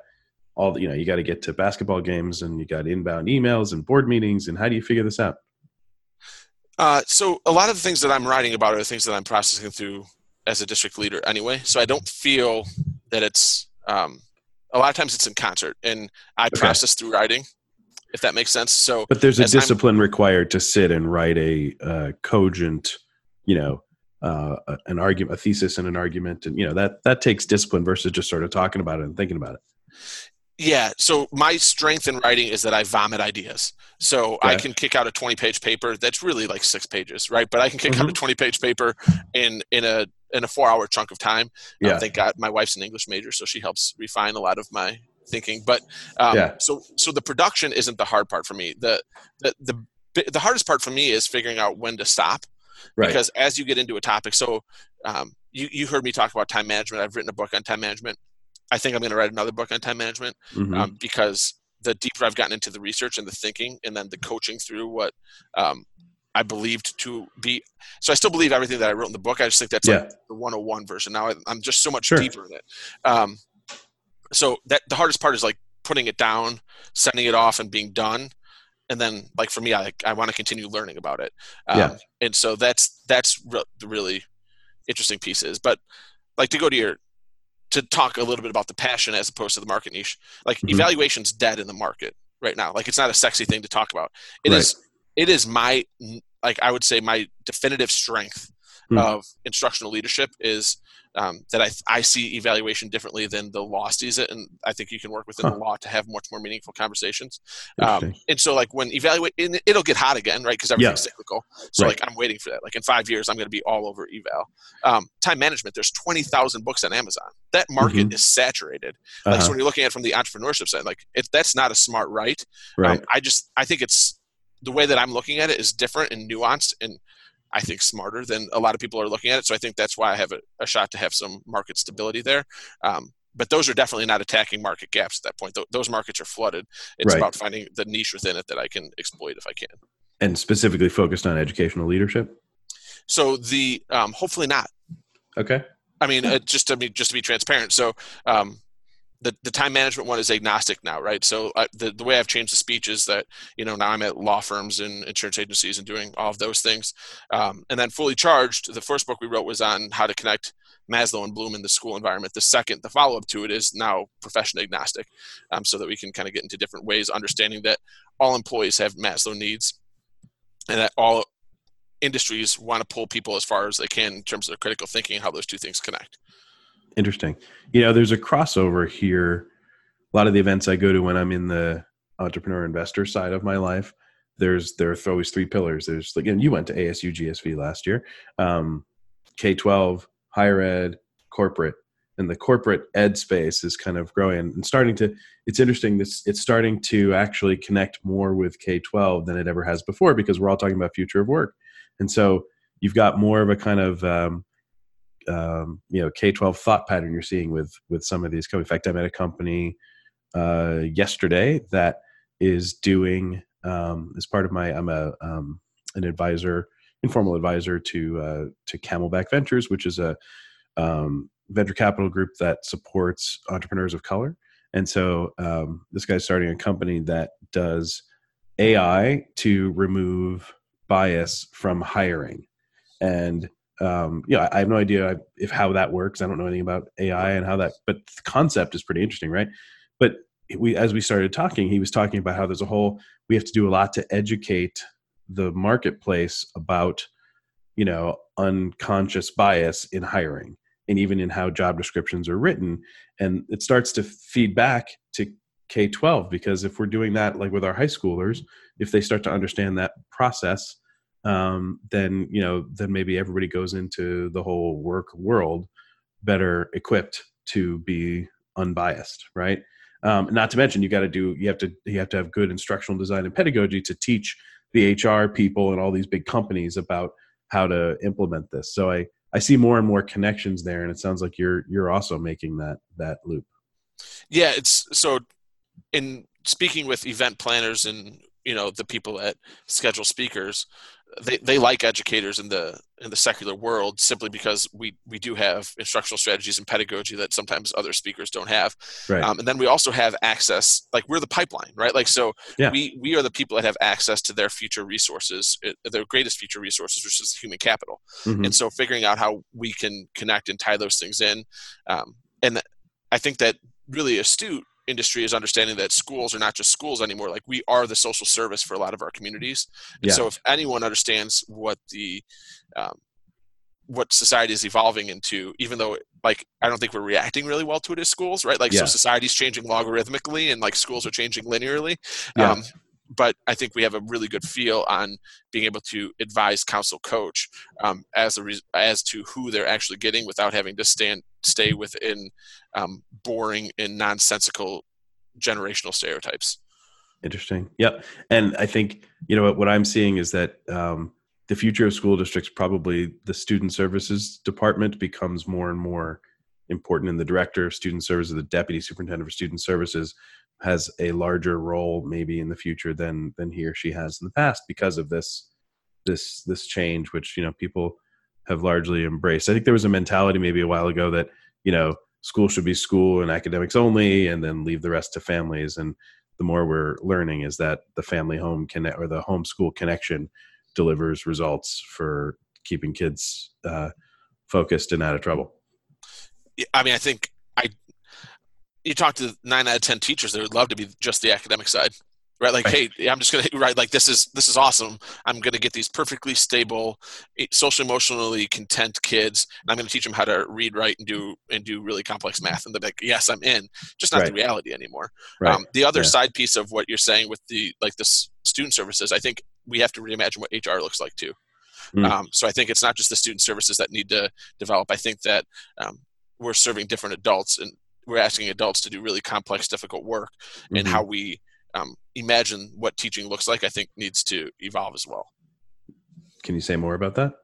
all the, you know, you got to get to basketball games and you got inbound emails and board meetings. And how do you figure this out? Uh, so a lot of the things that I'm writing about are things that I'm processing through as a district leader anyway. So I don't feel that it's, um, a lot of times it's in concert, and I okay. process through writing, if that makes sense. So, but there's a discipline I'm, required to sit and write a, uh, cogent, you know, uh, an argument, a thesis and an argument. And, you know, that, that takes discipline versus just sort of talking about it and thinking about it. Yeah. So my strength in writing is that I vomit ideas. So okay. I can kick out a twenty page paper. That's really like six pages, right? But I can kick mm-hmm. out a twenty page paper in, in a, in a four hour chunk of time. Yeah. Um, thank God my wife's an English major, so she helps refine a lot of my thinking, but um, yeah. so, so the production isn't the hard part for me. The, the, the, the hardest part for me is figuring out when to stop. Right. Because as you get into a topic, so um, you, you heard me talk about time management. I've written a book on time management. I think I'm going to write another book on time management mm-hmm. um, because the deeper I've gotten into the research and the thinking and then the coaching through what um, I believed to be. So I still believe everything that I wrote in the book. I just think that's yeah. like the one oh one version. Now I, I'm just so much sure. deeper in it. Um, so that the hardest part is like putting it down, sending it off, and being done. And then, like, for me, I I want to continue learning about it. Um, yeah. And so that's that's re- the really interesting piece is. But, like, to go to your – to talk a little bit about the passion as opposed to the market niche, like, mm-hmm. evaluation's dead in the market right now. Like, it's not a sexy thing to talk about. It right. is It is my – like, I would say my definitive strength mm-hmm. of instructional leadership is um, that I I see evaluation differently than the law sees it. And I think you can work within huh. the law to have much more meaningful conversations. Um, and so, like, when evaluate, and it'll get hot again, right? Because everything's yeah. cyclical. So right. like, I'm waiting for that. Like, in five years, I'm going to be all over eval. Um, time management, there's twenty thousand books on Amazon. That market mm-hmm. is saturated. Like, uh-huh. so when you're looking at it from the entrepreneurship side, like, it, that's not a smart right. Right. Um, I just, I think it's, the way that I'm looking at it is different and nuanced, and I think smarter than a lot of people are looking at it. So I think that's why I have a, a shot to have some market stability there. Um, but those are definitely not attacking market gaps at that point. Th- those markets are flooded. It's right. about finding the niche within it that I can exploit if I can. And specifically focused on educational leadership? So the, um, hopefully not. Okay. I mean, uh, just to be, just to be transparent. So, um, the, the time management one is agnostic now, right? So I, the, the way I've changed the speech is that, you know, now I'm at law firms and insurance agencies and doing all of those things. Um, and then Fully Charged, the first book we wrote was on how to connect Maslow and Bloom in the school environment. The second, the follow-up to it is now profession agnostic, um, so that we can kind of get into different ways, understanding that all employees have Maslow needs and that all industries want to pull people as far as they can in terms of their critical thinking and how those two things connect. Interesting. You know, there's a crossover here. A lot of the events I go to when I'm in the entrepreneur investor side of my life, there's, there are always three pillars. There's like, and you went to A S U G S V last year, um, K twelve, higher ed, corporate, and the corporate ed space is kind of growing and starting to, it's interesting this it's starting to actually connect more with K twelve than it ever has before, because we're all talking about future of work. And so you've got more of a kind of, um, um, you know, K twelve thought pattern you're seeing with, with some of these companies. In fact, I met a company uh, yesterday that is doing, um, as part of my, I'm a um, an advisor, informal advisor to uh, to Camelback Ventures, which is a um, venture capital group that supports entrepreneurs of color. And so um, this guy's starting a company that does A I to remove bias from hiring. And, um, you know, I have no idea if how that works. I don't know anything about A I and how that, but the concept is pretty interesting, right? But we, as we started talking, he was talking about how there's a whole, we have to do a lot to educate the marketplace about, you know, unconscious bias in hiring and even in how job descriptions are written. And it starts to feed back to K twelve, because if we're doing that, like with our high schoolers, if they start to understand that process, um, then, you know, then maybe everybody goes into the whole work world better equipped to be unbiased, right? Um, not to mention, you got to do, you have to, you have to have good instructional design and pedagogy to teach the H R people and all these big companies about how to implement this. So I, I see more and more connections there, and it sounds like you're, you're also making that, that loop. Yeah. It's so in speaking with event planners and, you know, the people at Schedule Speakers, they, they like educators in the in the secular world simply because we we do have instructional strategies and pedagogy that sometimes other speakers don't have. Right. Um, and then we also have access, like we're the pipeline, right? Like, so yeah. we, we are the people that have access to their future resources, their greatest future resources, which is human capital. Mm-hmm. And so figuring out how we can connect and tie those things in. Um, and th- I think that really astute industry is understanding that schools are not just schools anymore. Like, we are the social service for a lot of our communities. And yeah. so if anyone understands what the, um, what society is evolving into, even though, like, I don't think we're reacting really well to it as schools, right? Like, yeah. so society's changing logarithmically and like schools are changing linearly. Yeah. Um, but I think we have a really good feel on being able to advise, counsel, coach, um, as a re- as to who they're actually getting without having to stand, stay within um, boring and nonsensical generational stereotypes. Interesting. Yep. And I think, you know, what I'm seeing is that um, the future of school districts, probably the student services department becomes more and more important, and the director of student services, the deputy superintendent for student services, has a larger role maybe in the future than than he or she has in the past because of this this this change, which, you know, people have largely embraced. I think there was a mentality maybe a while ago that, you know, school should be school and academics only, and then leave the rest to families. And the more we're learning is that the family home connect, or the home school connection, delivers results for keeping kids uh, focused and out of trouble. I mean, I think I. You talk to nine out of ten teachers, they would love to be just the academic side, right? Like, right. hey, I'm just going to right. Like, this is, this is awesome. I'm going to get these perfectly stable, social emotionally content kids, and I'm going to teach them how to read, write, and do, and do really complex math. And they're like, yes, I'm in, just not right. the reality anymore. Right. Um, the other yeah. side piece of what you're saying with the, like this student services, I think we have to reimagine what H R looks like too. Mm. Um, so I think it's not just the student services that need to develop. I think that um, we're serving different adults, and we're asking adults to do really complex, difficult work, and mm-hmm. how we um, imagine what teaching looks like, I think, needs to evolve as well. Can you say more about that?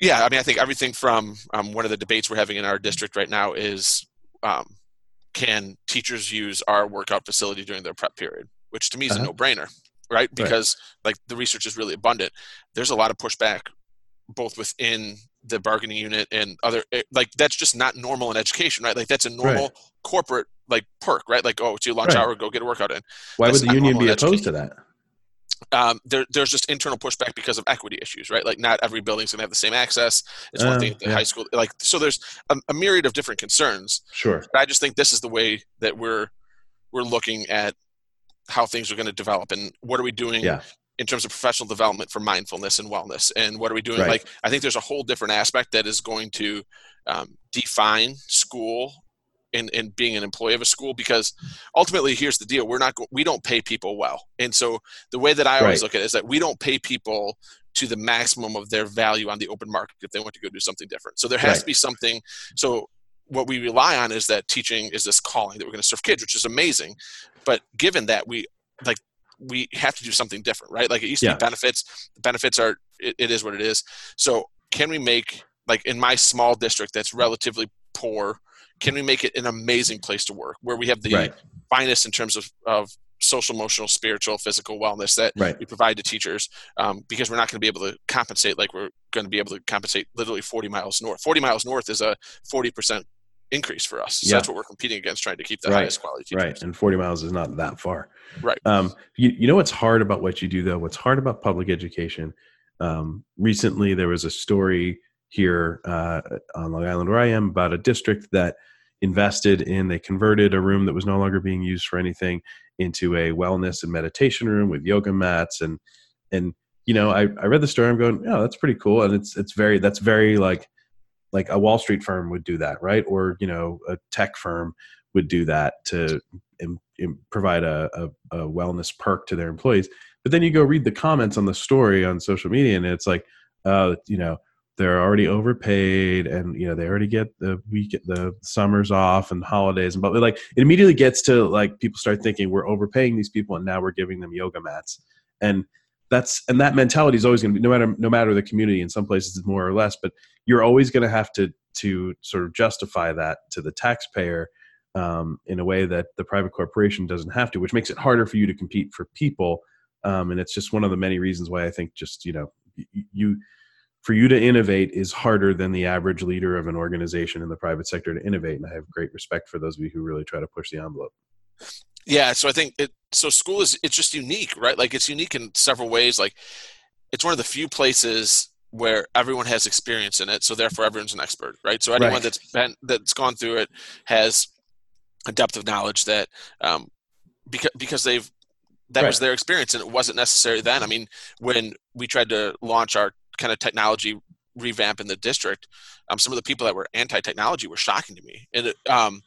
Yeah. I mean, I think everything from um, one of the debates we're having in our district right now is um, can teachers use our workout facility during their prep period, which to me is uh-huh. a no brainer, right? Because right. like the research is really abundant. There's a lot of pushback both within the bargaining unit and other, like, that's just not normal in education, right? Like, that's a normal right. corporate, like perk, right? Like, oh, it's your lunch right. hour, go get a workout in. Why That's would the union be opposed education. to that? Um, there, there's just internal pushback because of equity issues, right? Like, not every building's going to have the same access. It's one um, thing that yeah. high school, like, so there's a, a myriad of different concerns. Sure. But I just think this is the way that we're, we're looking at how things are going to develop and what are we doing yeah. in terms of professional development for mindfulness and wellness, and what are we doing? Right. Like, I think there's a whole different aspect that is going to um, define school and, and being an employee of a school, because ultimately here's the deal. We're not, go- we don't pay people well. And so the way that I always right. look at it is that we don't pay people to the maximum of their value on the open market if they want to go do something different. So there has right. to be something. So what we rely on is that teaching is this calling that we're going to serve kids, which is amazing. But given that, we like, we have to do something different, right? Like, it used yeah. to be benefits. The benefits are, it, it is what it is. So can we make, like, in my small district that's relatively poor, can we make it an amazing place to work where we have the right. finest in terms of, of social, emotional, spiritual, physical wellness that right. we provide to teachers, um, because we're not going to be able to compensate. Like, we're going to be able to compensate literally forty miles north. forty miles north is a forty percent increase for us. So yeah. that's what we're competing against, trying to keep the right. highest quality teachers. Right. And forty miles is not that far. Right. Um, you, you know, what's hard about what you do though, what's hard about public education. Um, recently there was a story here uh, on Long Island where I am about a district that invested in, they converted a room that was no longer being used for anything into a wellness and meditation room with yoga mats. And, and, you know, I, I read the story, I'm going, oh, that's pretty cool. And it's, it's very, that's very like, like a Wall Street firm would do that, right? Or, you know, a tech firm would do that to im- im- provide a, a, a wellness perk to their employees. But then you go read the comments on the story on social media and it's like, uh, you know, they're already overpaid and, you know, they already get the week, the summers off and holidays. And but like, it immediately gets to like, people start thinking we're overpaying these people and now we're giving them yoga mats. And that's, and that mentality is always going to be, no matter, no matter the community, in some places it's more or less, but you're always going to have to, to sort of justify that to the taxpayer um, in a way that the private corporation doesn't have to, which makes it harder for you to compete for people. Um, and it's just one of the many reasons why I think just, you know, you, for you to innovate is harder than the average leader of an organization in the private sector to innovate. And I have great respect for those of you who really try to push the envelope. Yeah. So I think it, so school is, it's just unique, right? Like, it's unique in several ways. Like, it's one of the few places where everyone has experience in it. So therefore everyone's an expert, right? So anyone right. that's been, that's gone through it has a depth of knowledge that, um, because, because they've, that right. was their experience and it wasn't necessary then. I mean, when we tried to launch our kind of technology revamp in the district, um, some of the people that were anti-technology were shocking to me. And, it, um,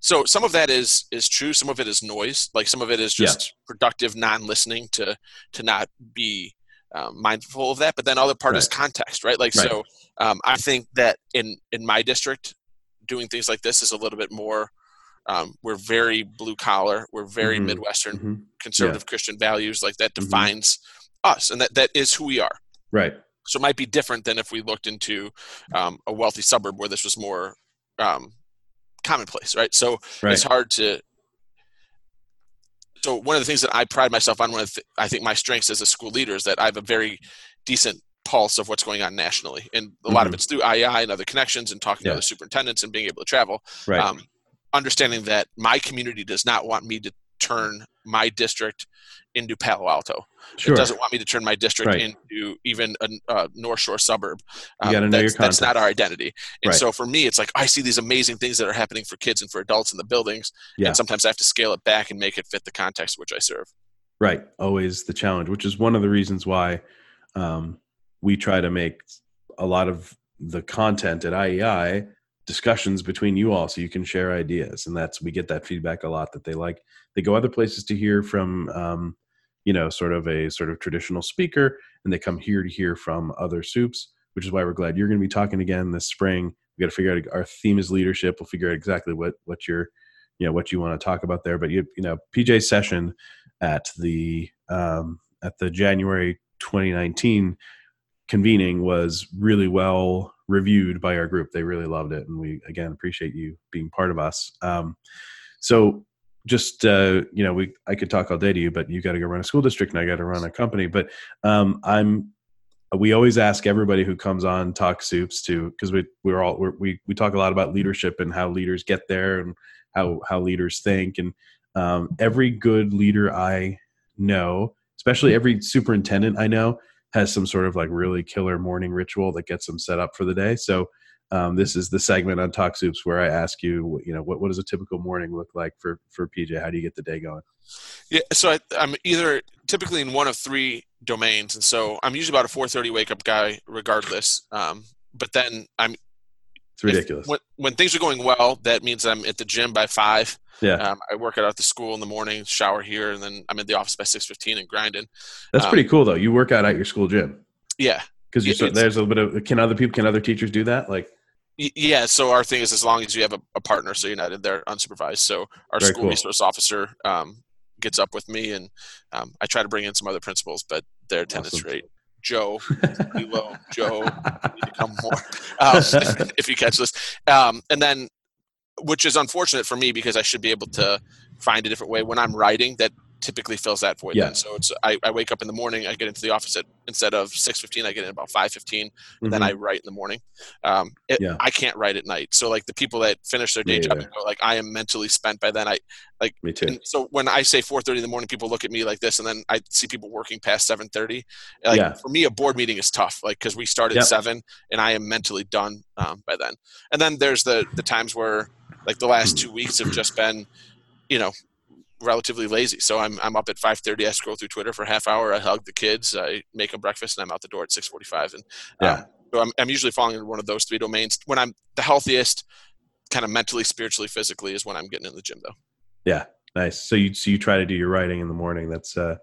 So some of that is is true. Some of it is noise. Like, some of it is just yeah. productive non-listening to to not be um, mindful of that. But then other part right. is context, right? Like right. so, um, I think that in in my district, doing things like this is a little bit more. Um, we're very blue collar. We're very mm-hmm. Midwestern mm-hmm. conservative yeah. Christian values. Like, that defines mm-hmm. us, and that that is who we are. Right. So it might be different than if we looked into um, a wealthy suburb where this was more. Um, commonplace, right? So right. it's hard to, so one of the things that I pride myself on, one of the, I think my strengths as a school leader is that I have a very decent pulse of what's going on nationally. And a mm-hmm. lot of it's through I E I and other connections and talking yeah. to other superintendents and being able to travel, right. um, understanding that my community does not want me to turn my district into Palo Alto. Sure. It doesn't want me to turn my district right. into even a, a North Shore suburb. Um, you gotta know that's, your that's not our identity. And right. so for me, it's like, I see these amazing things that are happening for kids and for adults in the buildings. Yeah. And sometimes I have to scale it back and make it fit the context in which I serve. Right. Always the challenge, which is one of the reasons why um, we try to make a lot of the content at I E I discussions between you all, so you can share ideas. And that's, we get that feedback a lot that they like, they go other places to hear from, um, you know, sort of a sort of traditional speaker, and they come here to hear from other soups, which is why we're glad you're going to be talking again this spring. We got to figure out, our theme is leadership. We'll figure out exactly what, what your, you know, what you want to talk about there. But you, you know, P J session at the, um, at the January, twenty nineteen convening was really well reviewed by our group. They really loved it. And we, again, appreciate you being part of us. Um, so just, uh, you know, we, I could talk all day to you, but you got to go run a school district and I got to run a company, but, um, I'm, we always ask everybody who comes on Talk Supes to, cause we, we're all, we're, we, we talk a lot about leadership and how leaders get there and how, how leaders think. And um, every good leader I know, especially every superintendent I know, has some sort of like really killer morning ritual that gets them set up for the day. So um, this is the segment on Talk Supes where I ask you, you know, what, what does a typical morning look like for, for P J? How do you get the day going? Yeah. So I, I'm either typically in one of three domains. And so I'm usually about a four thirty wake up guy regardless. Um, but then I'm, it's ridiculous. If, when, when things are going well, that means I'm at the gym by five. Yeah. Um, I work out at the school in the morning, shower here, and then I'm in the office by six fifteen and grinding. That's um, pretty cool though. You work out at your school gym. Yeah. Cause you're so, there's a little bit of, can other people, can other teachers do that? Like, yeah. So our thing is, as long as you have a, a partner, so you're not in there unsupervised. So our school cool. resource officer um, gets up with me, and um, I try to bring in some other principals, but their attendance awesome. rate. Joe, low. Joe, need to come more. Um, if you catch this, um, and then, which is unfortunate for me because I should be able to find a different way when I'm writing. That typically fills that void. Yeah. Then. So it's I, I wake up in the morning. I get into the office at instead of six fifteen, I get in about five fifteen. Mm-hmm. Then I write in the morning. Um, it, yeah. I can't write at night. So like the people that finish their day yeah, job, yeah. And go, like I am mentally spent by then. I like me too. And so when I say four thirty in the morning, people look at me like this, and then I see people working past seven thirty. Like yeah. for me, a board meeting is tough. Like because we start at yep. seven, and I am mentally done um, by then. And then there's the the times where like the last two weeks have just been, you know. relatively lazy. So I'm I'm up at five thirty. I scroll through Twitter for a half hour. I hug the kids. I make them breakfast, and I'm out the door at six forty-five. And yeah. um, so I'm I'm usually falling into one of those three domains. When I'm the healthiest, kind of mentally, spiritually, physically, is when I'm getting in the gym, though. Yeah, nice. So you so you try to do your writing in the morning. That's uh,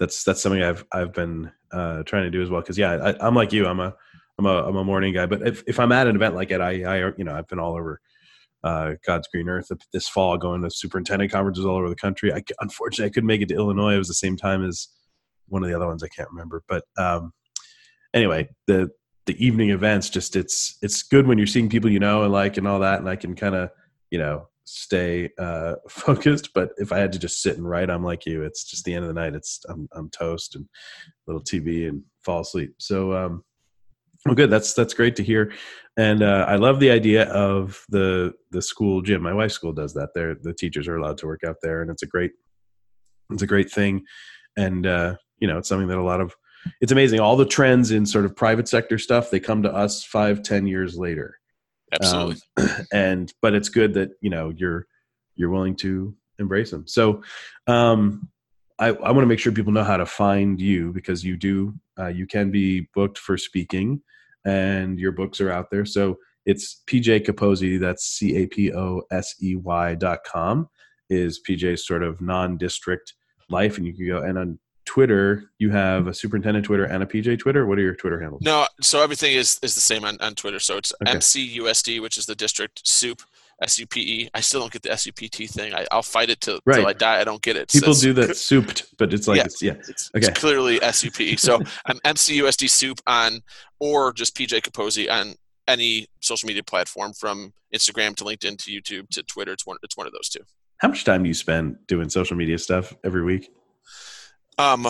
that's that's something I've I've been uh, trying to do as well. Because yeah, I, I'm like you. I'm a I'm a I'm a morning guy. But if if I'm at an event like it, I I you know I've been all over. Uh, God's green earth this fall, going to superintendent conferences all over the country. I, unfortunately, I couldn't make it to Illinois. It was the same time as one of the other ones. I can't remember. But um, anyway, the the evening events, just it's it's good when you're seeing people you know and like and all that, and I can kind of you know stay uh, focused. But if I had to just sit and write, I'm like you. It's just the end of the night. It's I'm I'm toast and a little T V and fall asleep. So. Um, Well, good. That's that's great to hear, and uh, I love the idea of the the school gym. My wife's school does that. There, the teachers are allowed to work out there, and it's a great it's a great thing. And uh, you know, it's something that a lot of it's amazing. All the trends in sort of private sector stuff, they come to us five, ten years later. Absolutely. Um, and but it's good that you know you're you're willing to embrace them. So um, I I want to make sure people know how to find you because you do. Uh, you can be booked for speaking, and your books are out there. So it's P J Caposey, that's C A P O S E Y dot com, is P J's sort of non-district life. And you can go, and on Twitter, you have a superintendent Twitter and a P J Twitter. What are your Twitter handles? No, so everything is, is the same on, on Twitter. So it's okay. M C U S D, which is the district, soup. S U P E. I still don't get the S U P T thing. I, I'll fight it till, right. till I die. I don't get it. People so do that souped, but it's like, yeah, it's, yeah. it's, okay. it's clearly S U P E. So I'm M C U S D soup on, or just P J Caposey on any social media platform from Instagram to LinkedIn to YouTube to Twitter. It's one, it's one of those two. How much time do you spend doing social media stuff every week? Um,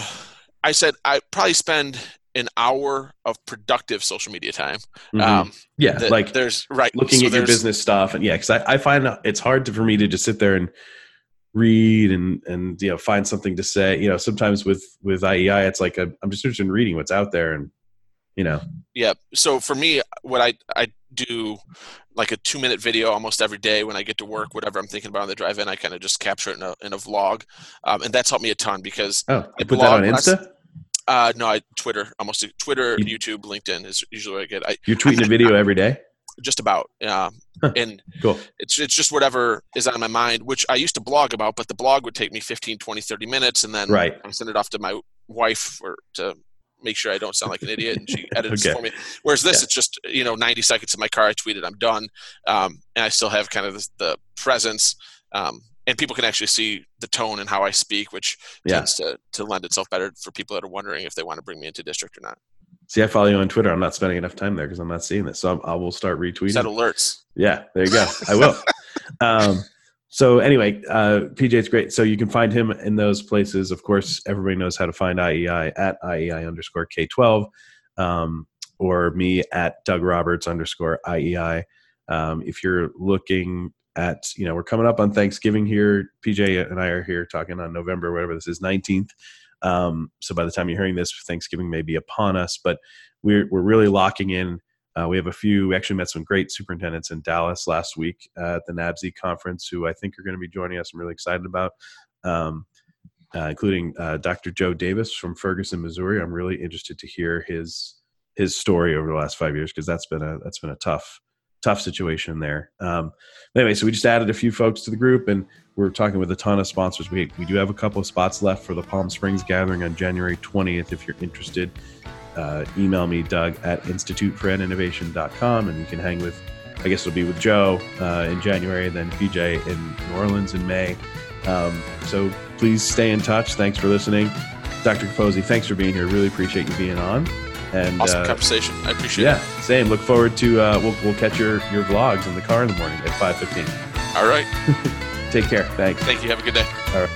I said I probably spend an hour of productive social media time. Mm-hmm. Um, yeah. The, like there's right. Looking so at your business stuff. And yeah. Cause I, I find it's hard to, for me to just sit there and read and, and, you know, find something to say, you know, sometimes with, with I E I, it's like, a, I'm just interested in reading what's out there and, you know? Yeah. So for me, what I, I do like a two minute video almost every day when I get to work, whatever I'm thinking about on the drive in, I kind of just capture it in a, in a vlog. Um, and that's helped me a ton because oh, I put that on Insta. Uh, no, I Twitter, almost Twitter, you, YouTube, LinkedIn is usually what I get. I, you're tweeting I, a video I, every day? Just about. Um, huh, and cool. it's it's just whatever is on my mind, which I used to blog about, but the blog would take me fifteen, twenty, thirty minutes. And then right. I send it off to my wife or to make sure I don't sound like an idiot. And she edits okay. it for me. Whereas this, yeah. it's just, you know, ninety seconds in my car, I tweeted, I'm done. Um, and I still have kind of this, the presence, um, and people can actually see the tone and how I speak, which yeah. tends to, to lend itself better for people that are wondering if they want to bring me into district or not. See, I follow you on Twitter. I'm not spending enough time there because I'm not seeing this. So I'm, I will start retweeting. Set alerts. Yeah, there you go. I will. um, so anyway, uh, P J's great. So you can find him in those places. Of course, everybody knows how to find I E I at I E I underscore K twelve um, or me at Doug Roberts underscore I E I. Um, if you're looking at, you know, we're coming up on Thanksgiving here. P J and I are here talking on November, whatever this is, nineteenth. Um, so by the time you're hearing this, Thanksgiving may be upon us, but we're, we're really locking in. Uh, we have a few, we actually met some great superintendents in Dallas last week uh, at the NABSE conference, who I think are going to be joining us. I'm really excited about, um, uh, including uh, Doctor Joe Davis from Ferguson, Missouri. I'm really interested to hear his, his story over the last five years, because that's been a, that's been a tough, tough situation there. Um, anyway, so we just added a few folks to the group, and we're talking with a ton of sponsors. We, we do have a couple of spots left for the Palm Springs gathering on January twentieth. If you're interested, Uh, email me, Doug, at institute for ed innovation dot com, and you can hang with, I guess it'll be with Joe uh, in January, then P J in New Orleans in May. Um, so please stay in touch. Thanks for listening. Doctor Caposey, thanks for being here. Really appreciate you being on. And awesome uh, conversation. I appreciate yeah, it. Yeah, same. Look forward to, uh, we'll, we'll catch your, your vlogs in the car in the morning at five fifteen. All right. Take care. Thanks. Thank you. Have a good day. All right.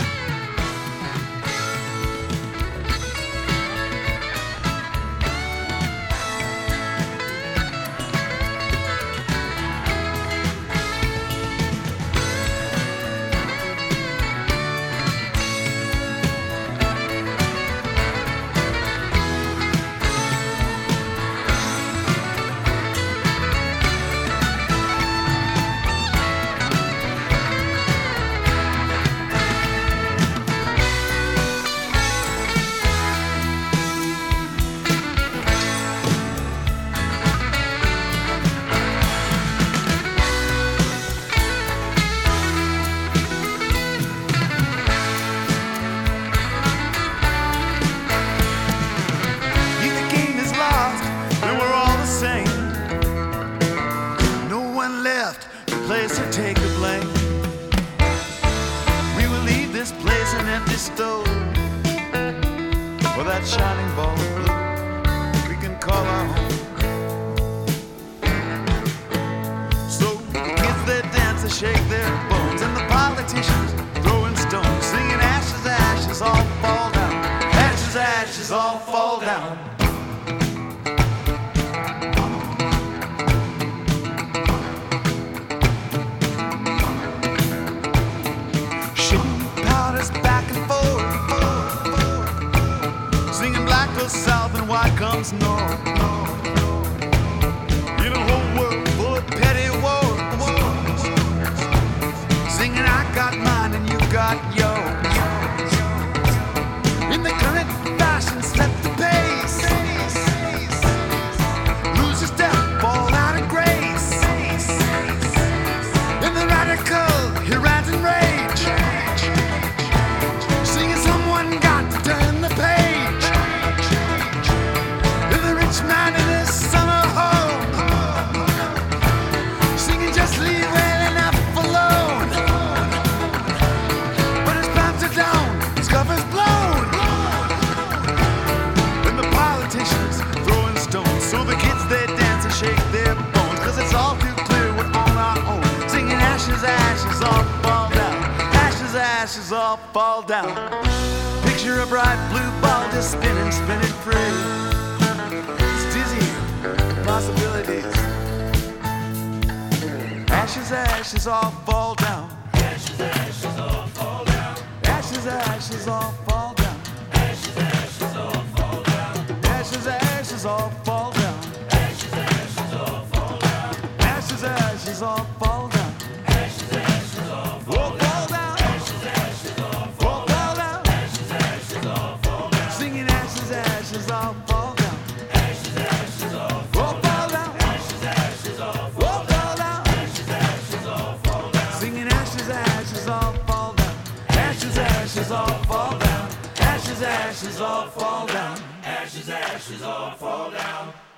Ashes, ashes all fall down. Ashes, ashes all fall down.